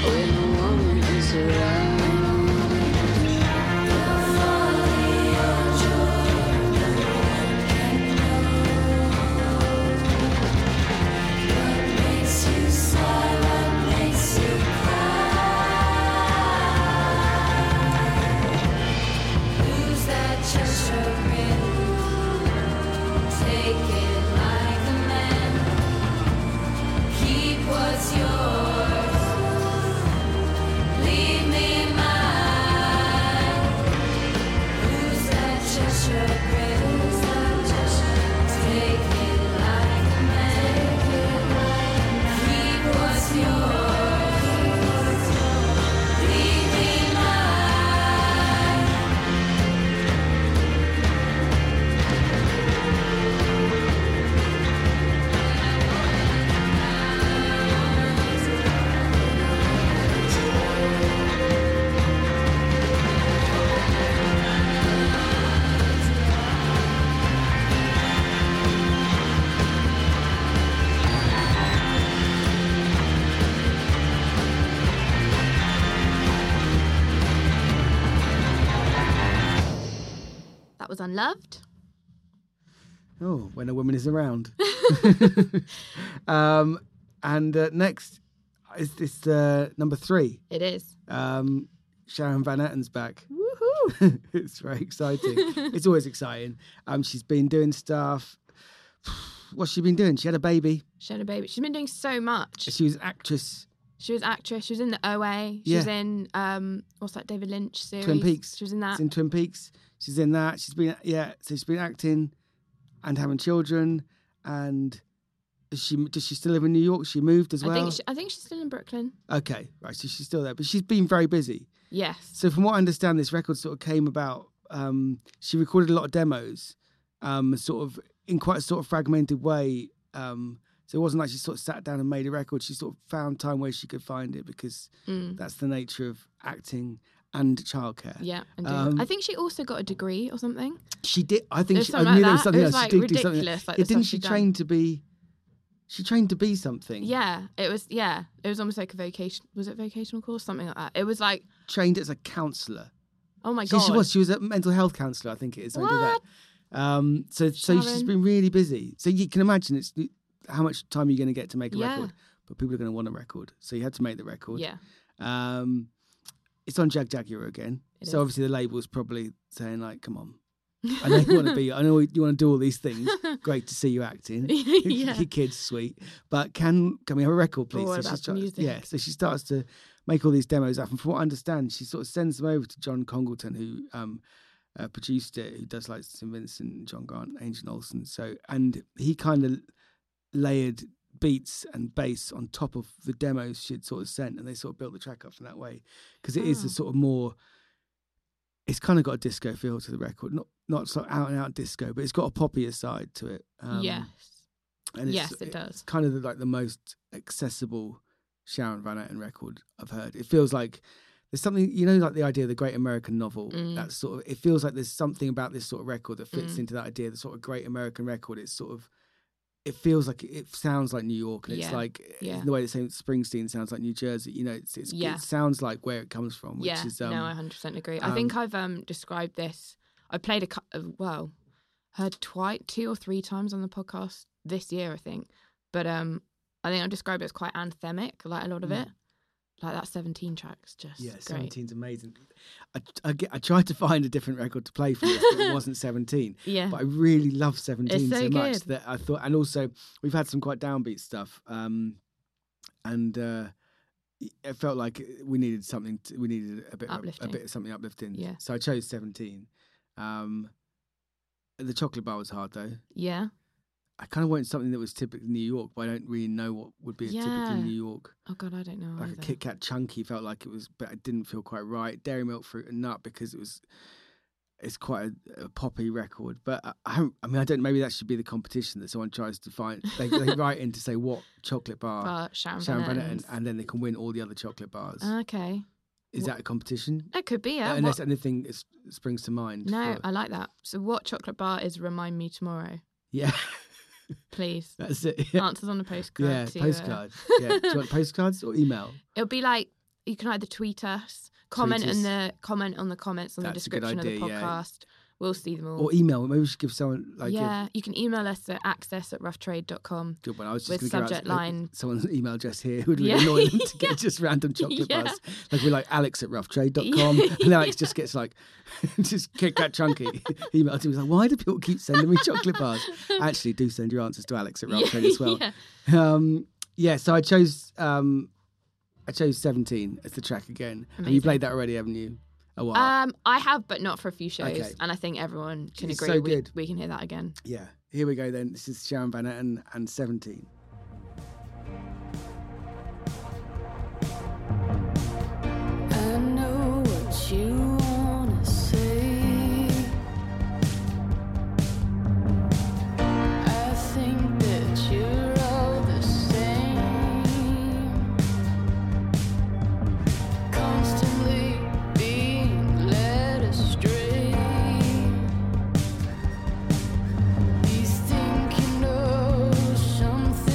when a woman is around. Yours, leave me. was Unloved. Oh, When a Woman is Around. Next is this number 3. It is. Sharon Van Etten's back. Woohoo! It's very exciting. It's always exciting. She's been doing stuff. What's she been doing? She had a baby. She's been doing so much. She was actress. She was in the OA. She was in, what's that David Lynch series? Twin Peaks. She was in that. She's in Twin Peaks. She's in that. So she's been acting and having children. And does she still live in New York? She moved as well? I think she's still in Brooklyn. Okay, right. So she's still there. But she's been very busy. Yes. So from what I understand, this record sort of came about. She recorded a lot of demos, sort of in quite a sort of fragmented way. So it wasn't like she sort of sat down and made a record. She sort of found time where she could find it because that's the nature of acting and childcare. Yeah, and I think she also got a degree or something. She did. I think she knew there was something else. She did do something. Didn't she train to be? She trained to be something. Yeah, it was. Yeah, it was almost like a vocation. Was it a vocational course? Something like that. It was like trained as a counsellor. Oh my god, she was. She was a mental health counsellor. I think it is. What? I did that. So she's been really busy. So you can imagine it's. How much time are you going to get to make a record? But people are going to want a record. So you had to make the record. Yeah. It's on Jag Jaguar again. So obviously the label's probably saying like, come on. I know you want to be, I know you want to do all these things. Great to see you acting. Your kid's sweet. But can we have a record, please? Oh, so she starts to make all these demos up. And from what I understand, she sort of sends them over to John Congleton, who produced it, who does like St. Vincent, John Grant, Angel Olsen. So, and he kind of layered beats and bass on top of the demos she'd sort of sent, and they sort of built the track up in that way because it is a sort of more. It's kind of got a disco feel to the record, not so out and out disco, but it's got a poppier side to it. Yes, it does. It's kind of like the most accessible Sharon Van Etten record I've heard. It feels like there's something, you know, like the idea of the great American novel. That sort of, it feels like there's something about this sort of record that fits into that idea. The sort of great American record. It's sort of. It feels like it sounds like New York, and it's like the way they say Springsteen sounds like New Jersey. You know, it sounds like where it comes from. Which is, no, I 100% agree. I think I've described this. I played heard two or three times on the podcast this year, I think. But I think I described it as quite anthemic, like a lot of it. Like that 17 tracks, just great. 17's amazing. I tried to find a different record to play for this, but it wasn't 17. Yeah. But I really love 17 so much that I thought, and also we've had some quite downbeat stuff, and it felt like we needed something. We needed a bit of something uplifting. Yeah. So I chose 17. The Chocolate Bar was hard though. Yeah. I kind of wanted something that was typically New York, but I don't really know what would be a typically New York. Oh, God, I don't know. Like either. A Kit Kat Chunky felt like it was, but it didn't feel quite right. Dairy Milk Fruit and Nut, because it's quite a poppy record. But I don't, maybe that should be the competition that someone tries to find. They write in to say what chocolate bar Sharon Van Etten, and then they can win all the other chocolate bars. Okay. Is that a competition? It could be, yeah. Unless anything springs to mind. No, I like that. So what chocolate bar is Remind Me Tomorrow? Yeah. Please. That's it. Yeah. Answers on a postcard. Yeah, postcard. Yeah. Do you want postcards or email? It'll be like, you can either tweet us, comment on the comments on the description of the podcast. Yeah. We'll see them all. Or email. Maybe we should give someone like. Yeah, you can email us at access@roughtrade.com. Good one. I was just going to give subject line. Someone's email address here would really annoy them to get just random chocolate bars. Like we're like alex@roughtrade.com. And Alex just gets like, just kick that chunky email to me. He's like, why do people keep sending me chocolate bars? Actually, do send your answers to alex@roughtrade as well. Yeah. So I chose 17 as the track again. Amazing. And you played that already, haven't you? A while. I have, but not for a few shows, and I think everyone can agree we can hear that again. Yeah, here we go then. This is Sharon Van Etten and 17. I know what you wanna say. I think that you're all the same. Constantly. Something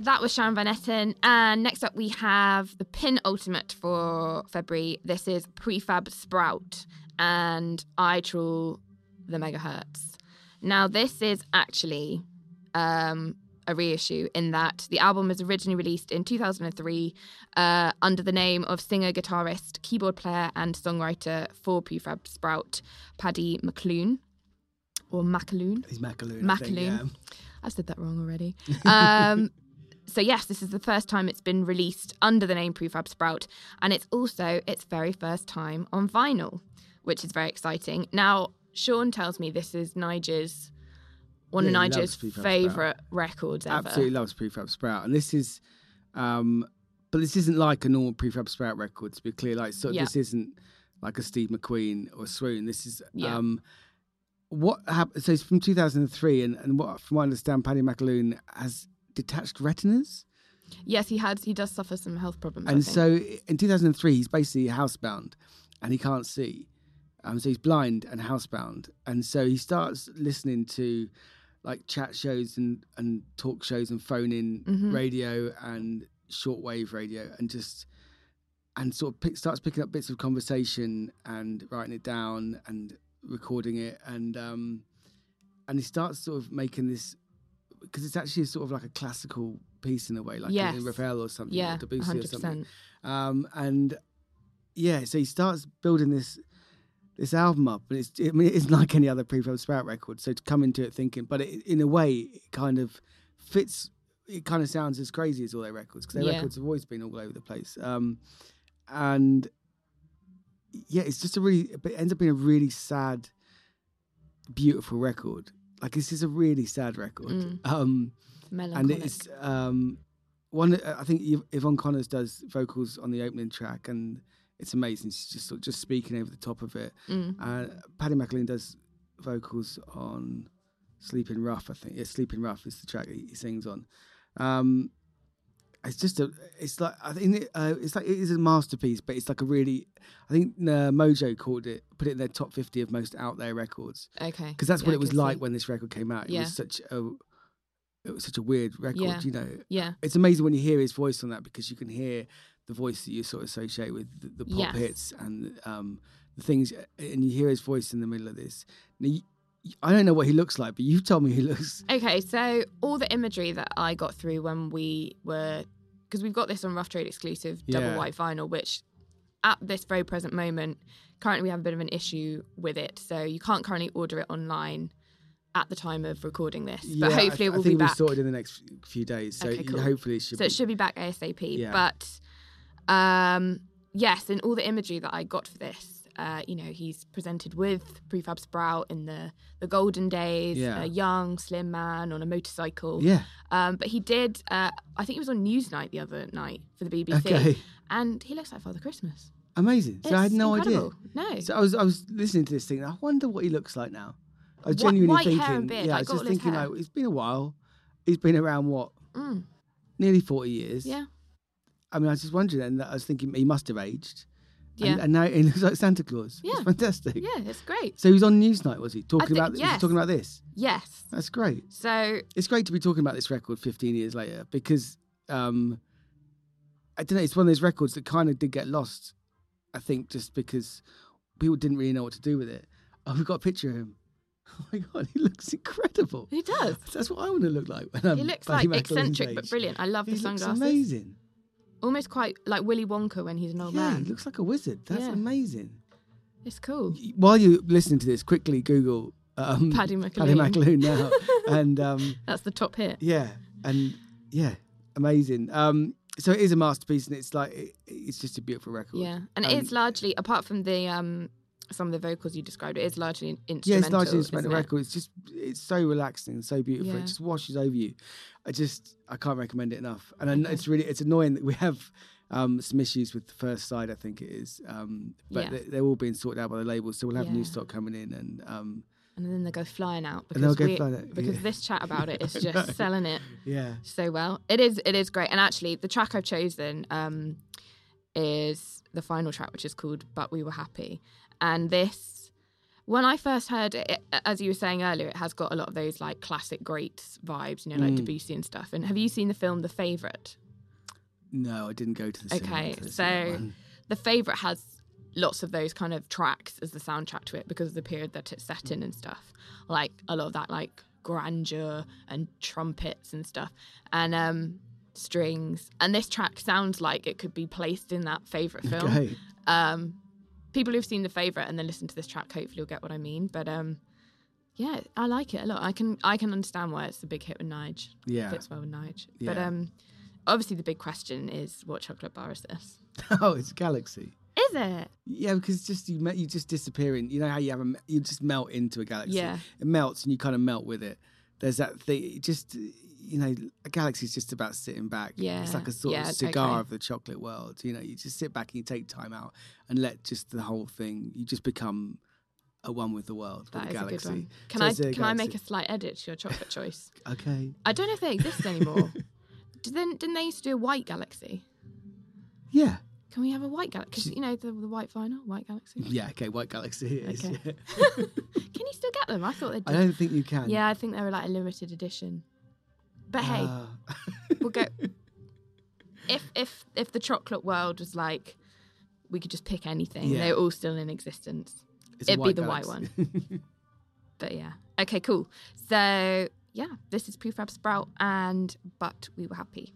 That was Sharon Van Etten. And next up, we have the penultimate for February. This is Prefab Sprout and I Trawl the Megahertz. Now, this is actually a reissue in that the album was originally released in 2003 under the name of singer, guitarist, keyboard player and songwriter for Prefab Sprout, Paddy McAloon. Or McAloon. He's McAloon. McAloon. I've said that wrong already. So yes, this is the first time it's been released under the name Prefab Sprout, and it's also its very first time on vinyl, which is very exciting. Now, Sean tells me this is Niger's one of Niger's favourite records ever. Absolutely loves Prefab Sprout, and this is, but this isn't like a normal Prefab Sprout record. To be clear, this isn't like a Steve McQueen or Swoon. This is. What happened? So it's from 2003, and what, from what I understand, Paddy McAloon has detached retinas. Yes, he had. He does suffer some health problems. And so in 2003, he's basically housebound, and he can't see. So he's blind and housebound, and so he starts listening to like chat shows and talk shows and phone-in radio and shortwave radio, and just. And sort of starts picking up bits of conversation and writing it down and recording it, and he starts sort of making this, because it's actually sort of like a classical piece in a way, like a Ravel or something, or Debussy 100%. Or something. So he starts building this album up, and it isn't like any other Prefab Sprout record. So to come into it thinking, but it, in a way, it kind of fits. It kind of sounds as crazy as all their records, because their records have always been all over the place, and. Yeah, it's just it ends up being a really sad, beautiful record. Like, this is a really sad record. Melancholic. And it's one, I think Yvonne Connors does vocals on the opening track, and it's amazing. She's just sort of speaking over the top of it. Paddy McAloon does vocals on Sleeping Rough, I think. Yeah, Sleeping Rough is the track that he sings on. It's just it is a masterpiece, but it's like a really, I think Mojo called it, put it in their top 50 of most out there records. Okay, because that's what it was like when this record came out. It was such a weird record, you know. Yeah, it's amazing when you hear his voice on that, because you can hear the voice that you sort of associate with the pop hits and the things, and you hear his voice in the middle of this. Now, I don't know what he looks like, but you've told me he looks... Okay, so all the imagery that I got through when we were... Because we've got this on Rough Trade exclusive double white vinyl, which at this very present moment, currently we have a bit of an issue with it. So you can't currently order it online at the time of recording this. But hopefully it will be back. I think we'll sort it in the next few days. So okay, cool. Hopefully it should be... So it should be back ASAP. Yeah. But yes, in all the imagery that I got for this, he's presented with Prefab Sprout in the golden days, a young, slim man on a motorcycle. Yeah. But he did, I think he was on Newsnight the other night for the BBC. Okay. And he looks like Father Christmas. Amazing. So I had no idea. No. So I was listening to this thing, and I wonder what he looks like now. I was genuinely white thinking. Hair and beard, I was just thinking, hair. It's been a while. He's been around, nearly 40 years. Yeah. I mean, I was just wondering, and I was thinking he must have aged. Yeah. And now he looks like Santa Claus. Yeah. It's fantastic. Yeah, it's great. So he was on Newsnight, was he? He was talking about this? Yes. That's great. So it's great to be talking about this record 15 years later, because, I don't know, it's one of those records that kind of did get lost, I think, just because people didn't really know what to do with it. Oh, we've got a picture of him. Oh, my God, he looks incredible. He does. That's what I want to look like. He looks like eccentric but brilliant. I love the sunglasses. He looks amazing. Almost quite like Willy Wonka when he's an old man. Yeah, he looks like a wizard. That's amazing. It's cool. While you're listening to this, quickly Google Paddy McAloon. Paddy McAloon now. And, that's the top hit. Yeah. And, amazing. So it is a masterpiece, and it's like, it's just a beautiful record. Yeah. And it's largely, apart from the some of the vocals you described, it is largely instrumental. Yeah, it's largely instrumental record. It's just, it's so relaxing and so beautiful. Yeah. It just washes over you. I can't recommend it enough. And it's annoying that we have some issues with the first side, I think it is. But they're all being sorted out by the labels. So we'll have new stock coming in. And then they go flying out. Because this chat about it is just selling it so well. It is great. And actually, the track I've chosen is the final track, which is called But We Were Happy. And this When I first heard it, as you were saying earlier, it has got a lot of those like classic greats vibes, you know, like Debussy and stuff. And have you seen the film The Favourite? No, I didn't go to the cinema. Okay, so The Favourite has lots of those kind of tracks as the soundtrack to it because of the period that it's set in and stuff. Like a lot of that like grandeur and trumpets and stuff. And strings. And this track sounds like it could be placed in that Favourite film. Okay. People who've seen The Favourite and then listen to this track, hopefully you'll get what I mean. But yeah, I like it a lot. I can understand why it's a big hit with Nige. Yeah. It fits well with Nige. Yeah. But obviously the big question is, what chocolate bar is this? Oh, it's Galaxy. Is it? Yeah, because it's just you just disappear in. You know how you just melt into a galaxy. Yeah. It melts and you kind of melt with it. There's that thing. It just, you know, a galaxy is just about sitting back. Yeah. It's like a sort of cigar of the chocolate world. You know, you just sit back and you take time out and let just the whole thing. You just become a one with the world, that with the galaxy. A good one. Can I make a slight edit to your chocolate choice? Okay. I don't know if they exist anymore. Didn't they used to do a white galaxy? Yeah. Can we have a white galaxy? Because, you know, the white vinyl, white galaxy. Yeah, okay, white galaxy it is. Okay. Yeah. Can you still get them? I thought they did. I don't think you can. Yeah, I think they were like a limited edition. But hey, we'll go. If the chocolate world was like, we could just pick anything, they're all still in existence. It'd be the white one. But yeah. Okay, cool. So, yeah, this is Prefab Sprout and But We Were Happy.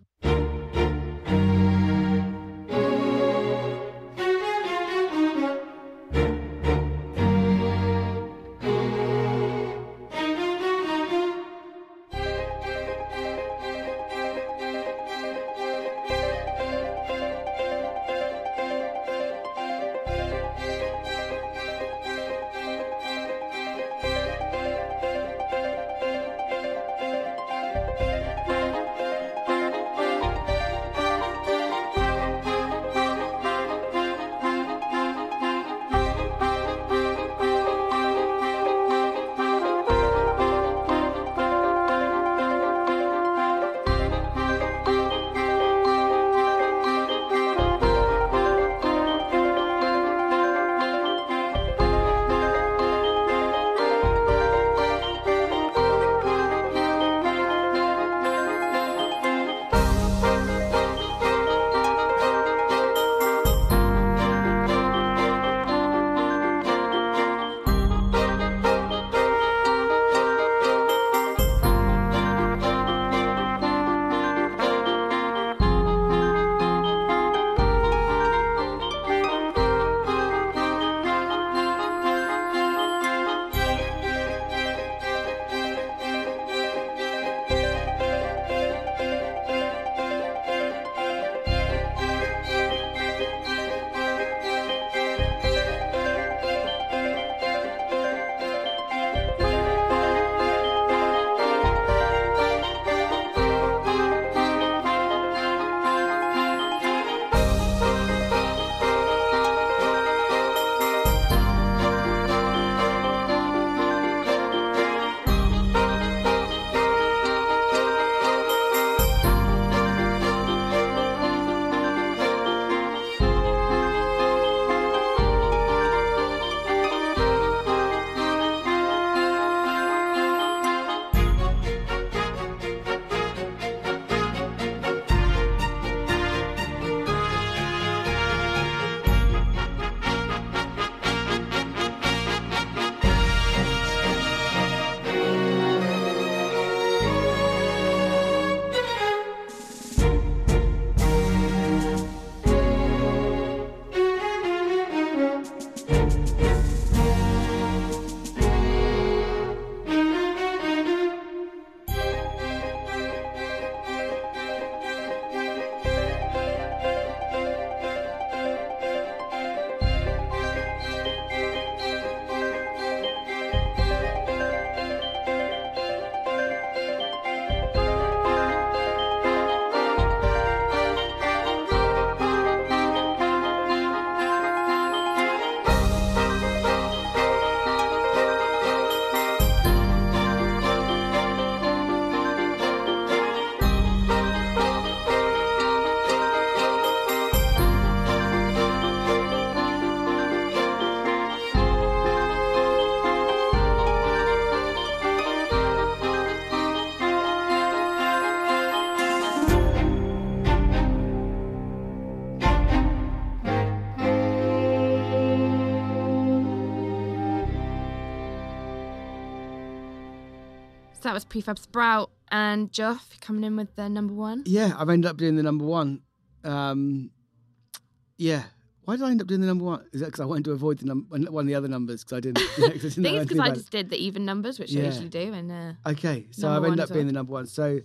So that was Prefab Sprout and Juff coming in with their number one. Yeah, I've ended up doing the number one. Yeah. Why did I end up doing the number one? Is that because I wanted to avoid the one of the other numbers? Because I didn't. Yeah, I think it's because I just did the even numbers, which I usually do. And okay, so I've ended up being the number one. So,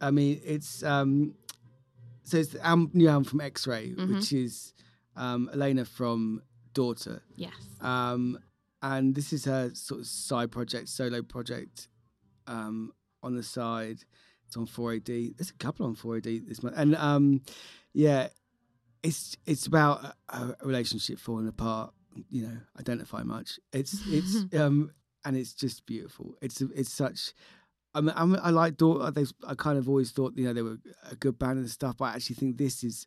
I mean, it's the new album from X-Ray, which is Elena from Daughter. Yes. And this is her sort of side project, solo project, on the side. It's on 4AD. There's a couple on 4AD this month, and yeah. It's about a relationship falling apart, you know, identify much. It's and it's just beautiful. It's such. I like Daughter. I kind of always thought, you know, they were a good band and stuff. But I actually think this is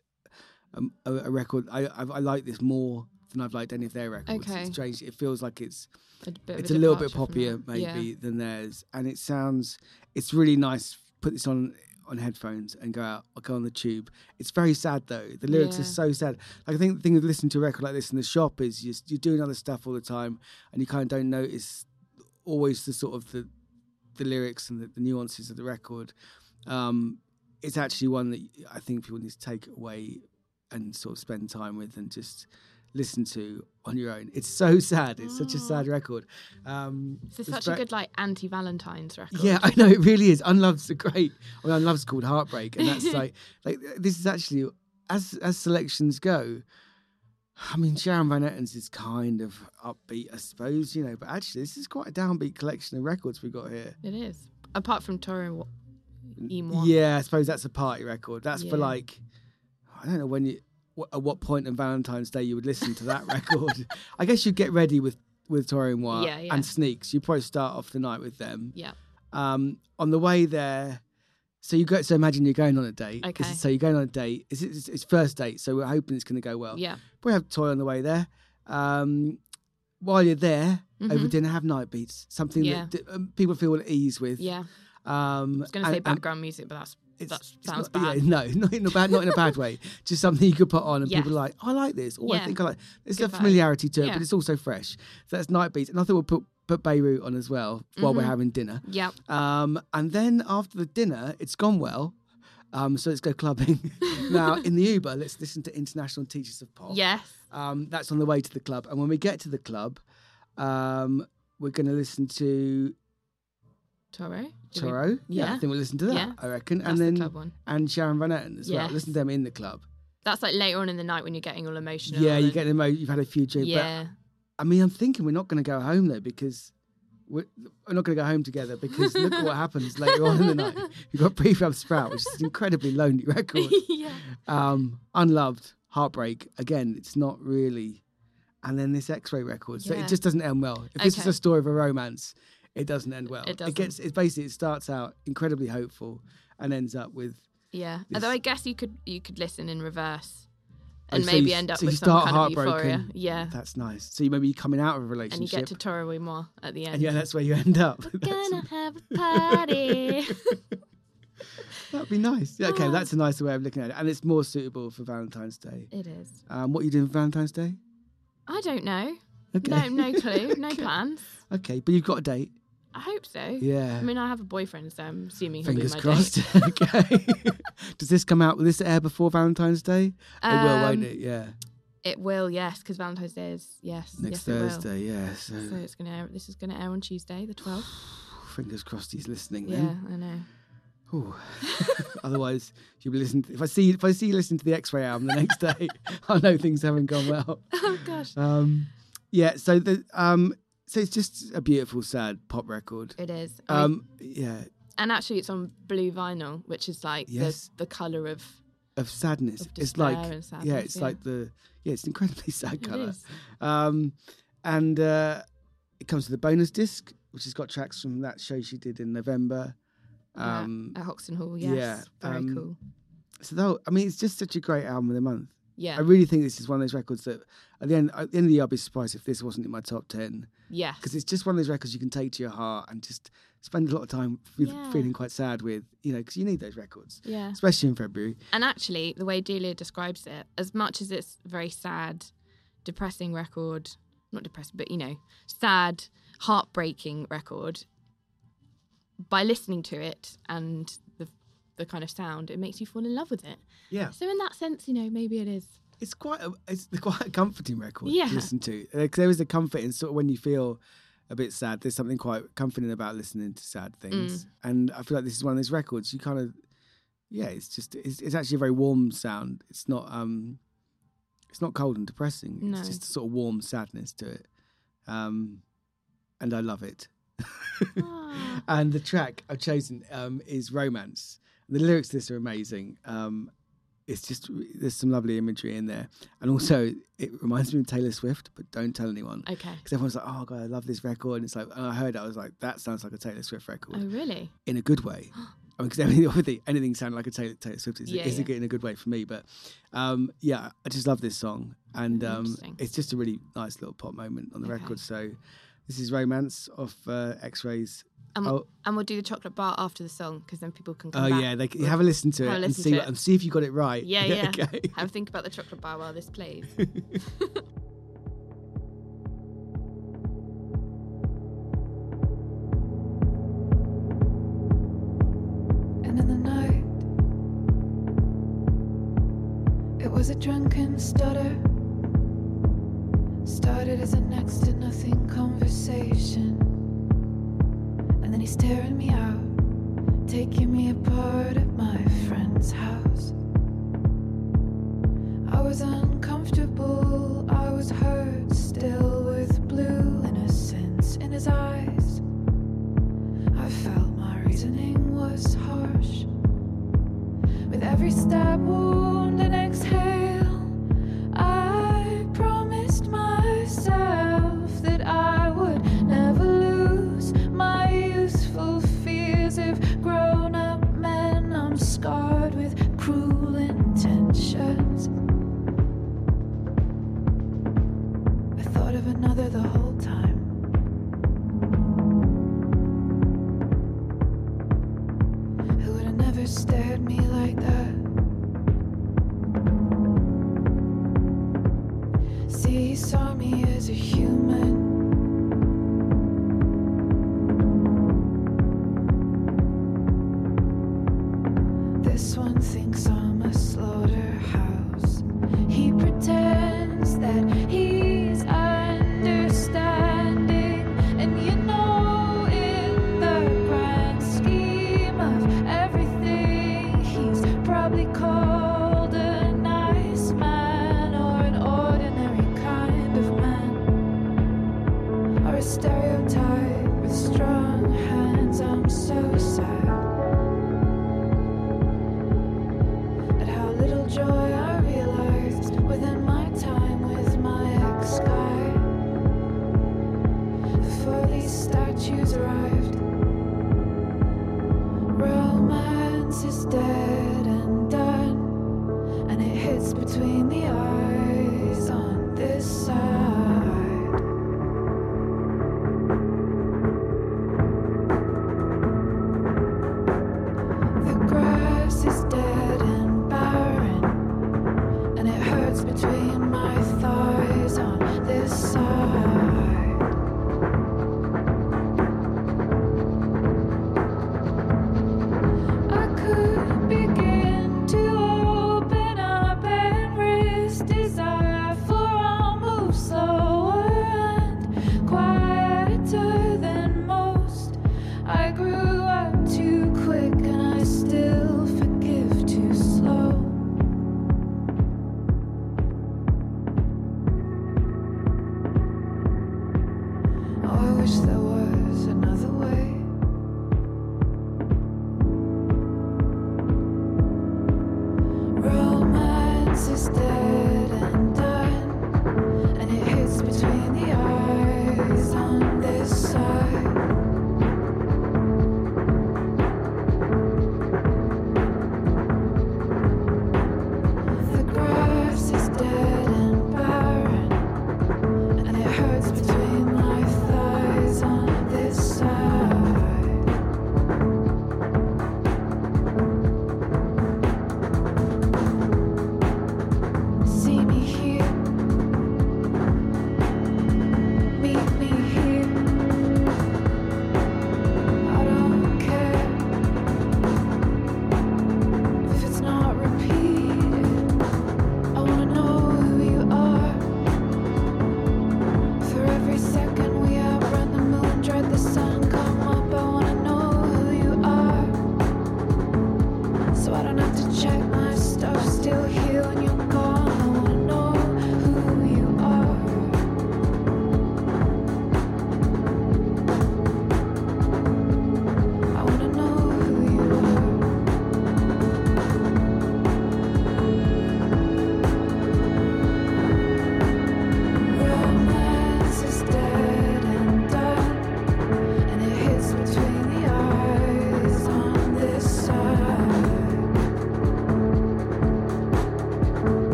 a record. I like this more than I've liked any of their records. Okay. It's strange. It feels like it's a little bit poppier maybe than theirs, and it sounds. It's really nice. Put this on headphones and go out or go on the tube. It's very sad though. The lyrics are so sad. Like, I think the thing with listening to a record like this in the shop is you're doing other stuff all the time and you kind of don't notice always the sort of the lyrics and the nuances of the record. It's actually one that I think people need to take away and sort of spend time with and just listen to on your own. It's so sad. It's such a sad record. It's such a good like anti-Valentine's record. Yeah, I know, it really is. Unloved's a great. I mean, Unloved's called Heartbreak, and that's like this is actually, as selections go, I mean, Sharon Van Etten's is kind of upbeat, I suppose, you know, but actually this is quite a downbeat collection of records we've got here. It is. Apart from Toro y Moi. Yeah, I suppose that's a party record. That's for like, I don't know when you... At what point on Valentine's Day you would listen to that record? I guess you'd get ready with Toro y Moi and Sneaks. You'd probably start off the night with them. Yeah. On the way there, so imagine you're going on a date. Okay. So you're going on a date. It's first date, so we're hoping it's going to go well. Yeah. Probably have Toro on the way there. While you're there, over dinner, have Night Beats. Something that people feel at ease with. Yeah. I was going to say background music, but that sounds bad. Yeah, no, not in a bad way. Just something you could put on and people are like, oh, I like this. Oh, I think I like this. There's a familiarity to it, but it's also fresh. So that's Night Beats. And I think we'll put Beirut on as well while we're having dinner. Yeah. And then after the dinner, it's gone well. So let's go clubbing. Now, in the Uber, let's listen to International Teachers of Pop. Yes. That's on the way to the club. And when we get to the club, we're going to listen to... Toro. Yeah, I think we'll listen to that, I reckon. That's the club one. And Sharon Van Etten as well. Listen to them in the club. That's like later on in the night when you're getting all emotional. Yeah, you're getting emotional. You've had a few drinks. Yeah. But, I mean, I'm thinking we're not going to go home, though, because we're not going to go home together because look what happens later on in the night. You've got Prefab Sprout, which is an incredibly lonely record. Unloved, Heartbreak. Again, it's not really... And then this X-Ray record. So it just doesn't end well. If this is a story of a romance... It doesn't end well. It starts out incredibly hopeful and ends up with Although I guess you could listen in reverse and maybe end up with some kind of euphoria. Yeah, that's nice. So maybe you're coming out of a relationship and you get to Toro y Moi at the end. And that's where you end up. We're gonna have a party. That'd be nice. Yeah, okay, that's a nicer way of looking at it, and it's more suitable for Valentine's Day. It is. What are you doing for Valentine's Day? I don't know. Okay. No clue. No plans. Okay, but you've got a date. I hope so. Yeah. I mean, I have a boyfriend, so I'm assuming he'll be my date. Fingers crossed. Okay. Does this come out? Will this air before Valentine's Day? It will, won't it? Yeah. It will, yes, because Valentine's Day is next Thursday. Yeah. So it's going to air. This is going to air on Tuesday, the 12th. Fingers crossed he's listening then. Yeah, I know. Otherwise, you'll be listening. If I see you listening to the X-Ray album the next day, I know things haven't gone well. Oh gosh. So the So it's just a beautiful, sad pop record. It is. And actually it's on blue vinyl, which is like the colour of sadness. Of despair and sadness. Yeah, it's like it's an incredibly sad colour. And it comes with a bonus disc, which has got tracks from that show she did in November. At Hoxton Hall, yes. Yeah. Very cool. So it's just such a great album of the month. Yeah, I really think this is one of those records that at the end of the year, I'd be surprised if this wasn't in my top 10. Yeah. Because it's just one of those records you can take to your heart and just spend a lot of time feeling quite sad with, you know, because you need those records. Yeah. Especially in February. And actually, the way Delia describes it, as much as it's a very sad, depressing record, not depressing, but, you know, sad, heartbreaking record, by listening to it and the kind of sound, it makes you fall in love with it. Yeah. So in that sense, you know, maybe it is. It's quite a comforting record to listen to. There is a comfort in sort of when you feel a bit sad. There's something quite comforting about listening to sad things. Mm. And I feel like this is one of those records you kind of, it's actually a very warm sound. It's not cold and depressing. No. It's just a sort of warm sadness to it. And I love it. Ah. And the track I've chosen is Romance. The lyrics to this are amazing. It's just, there's some lovely imagery in there. And also, it reminds me of Taylor Swift, but don't tell anyone. Okay. Because everyone's like, oh, God, I love this record. And it's like, and I heard it, I was like, that sounds like a Taylor Swift record. Oh, really? In a good way. I mean, because anything sounded like a Taylor Swift isn't in a good way for me. But, I just love this song. And it's just a really nice little pop moment on the record. So this is Romance off X-Rays. And we'll do the chocolate bar after the song because then people can come back. Oh, yeah, they can have a listen to it and see if you got it right. Yeah, yeah. Okay. Have a think about the chocolate bar while this plays. And in the night, it was a drunken stutter. Started as a next to nothing conversation. And then he's tearing me out, taking me apart at my friend's house. I was uncomfortable, I was hurt, still with blue innocence in his eyes. I felt my reasoning was harsh. With every stab wound and exhale, I promised myself that I would never lose my youthful fears. If grown-up men, I'm scarred with cruel intentions. I thought of another the whole time. Who would have never stared at me like that? See, he saw me as a human.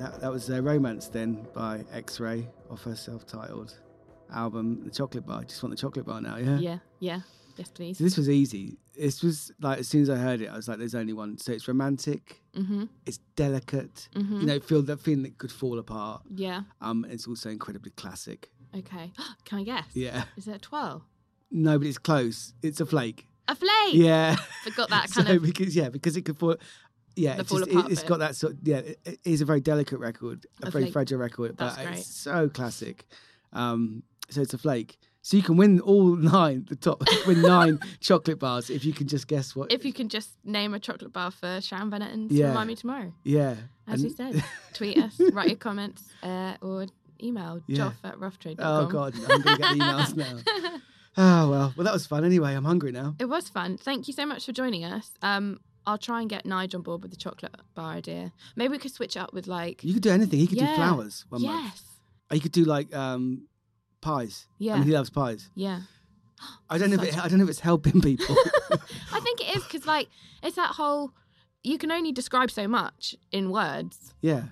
that was Romance Then by X-Ray off her self-titled album, The Chocolate Bar. Just want the chocolate bar now, yeah? Yeah, yeah, yes please. So this was easy. This was like, as soon as I heard it, I was like, there's only one. So it's romantic, mm-hmm. it's delicate, mm-hmm. you know, feel that thing that could fall apart. Yeah. It's also incredibly classic. Okay. Can I guess? Yeah. Is it a twirl? No, but it's close. It's a flake. A flake? Yeah. Forgot that kind of... Because it could fall... Yeah, it's got that sort of, yeah, it is a very delicate record, a very fragile record, but it's so classic. So it's a flake. So you can win all nine, the top, win nine chocolate bars if you can just guess what... If you can just name a chocolate bar for Sharon Van Etten to remind me tomorrow. Yeah. As we said, tweet us, write your comments, or email joff@roughtrade.com. Oh God, I'm going to get the emails now. Oh, well, that was fun anyway. I'm hungry now. It was fun. Thank you so much for joining us. I'll try and get Nige on board with the chocolate bar idea. Maybe we could switch it up with like... You could do anything. He could do flowers one month. Yes. Or you could do like pies. Yeah. I mean, he loves pies. Yeah. I don't know if it's helping people. I think it is because like it's that whole... You can only describe so much in words. Yeah.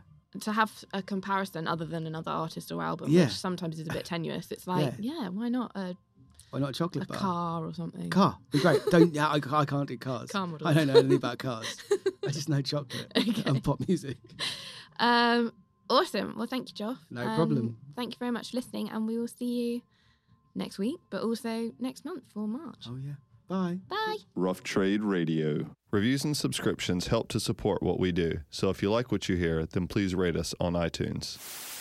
To have a comparison other than another artist or album, which sometimes is a bit tenuous. It's like, why not a... Or not a chocolate bar. A car or something. Car. It'd be great. I can't do cars. Car models. I don't know anything about cars. I just know chocolate and pop music. Awesome. Well, thank you, Joff. No problem. Thank you very much for listening, and we will see you next week, but also next month for March. Oh, yeah. Bye. Bye. Rough Trade Radio. Reviews and subscriptions help to support what we do. So if you like what you hear, then please rate us on iTunes.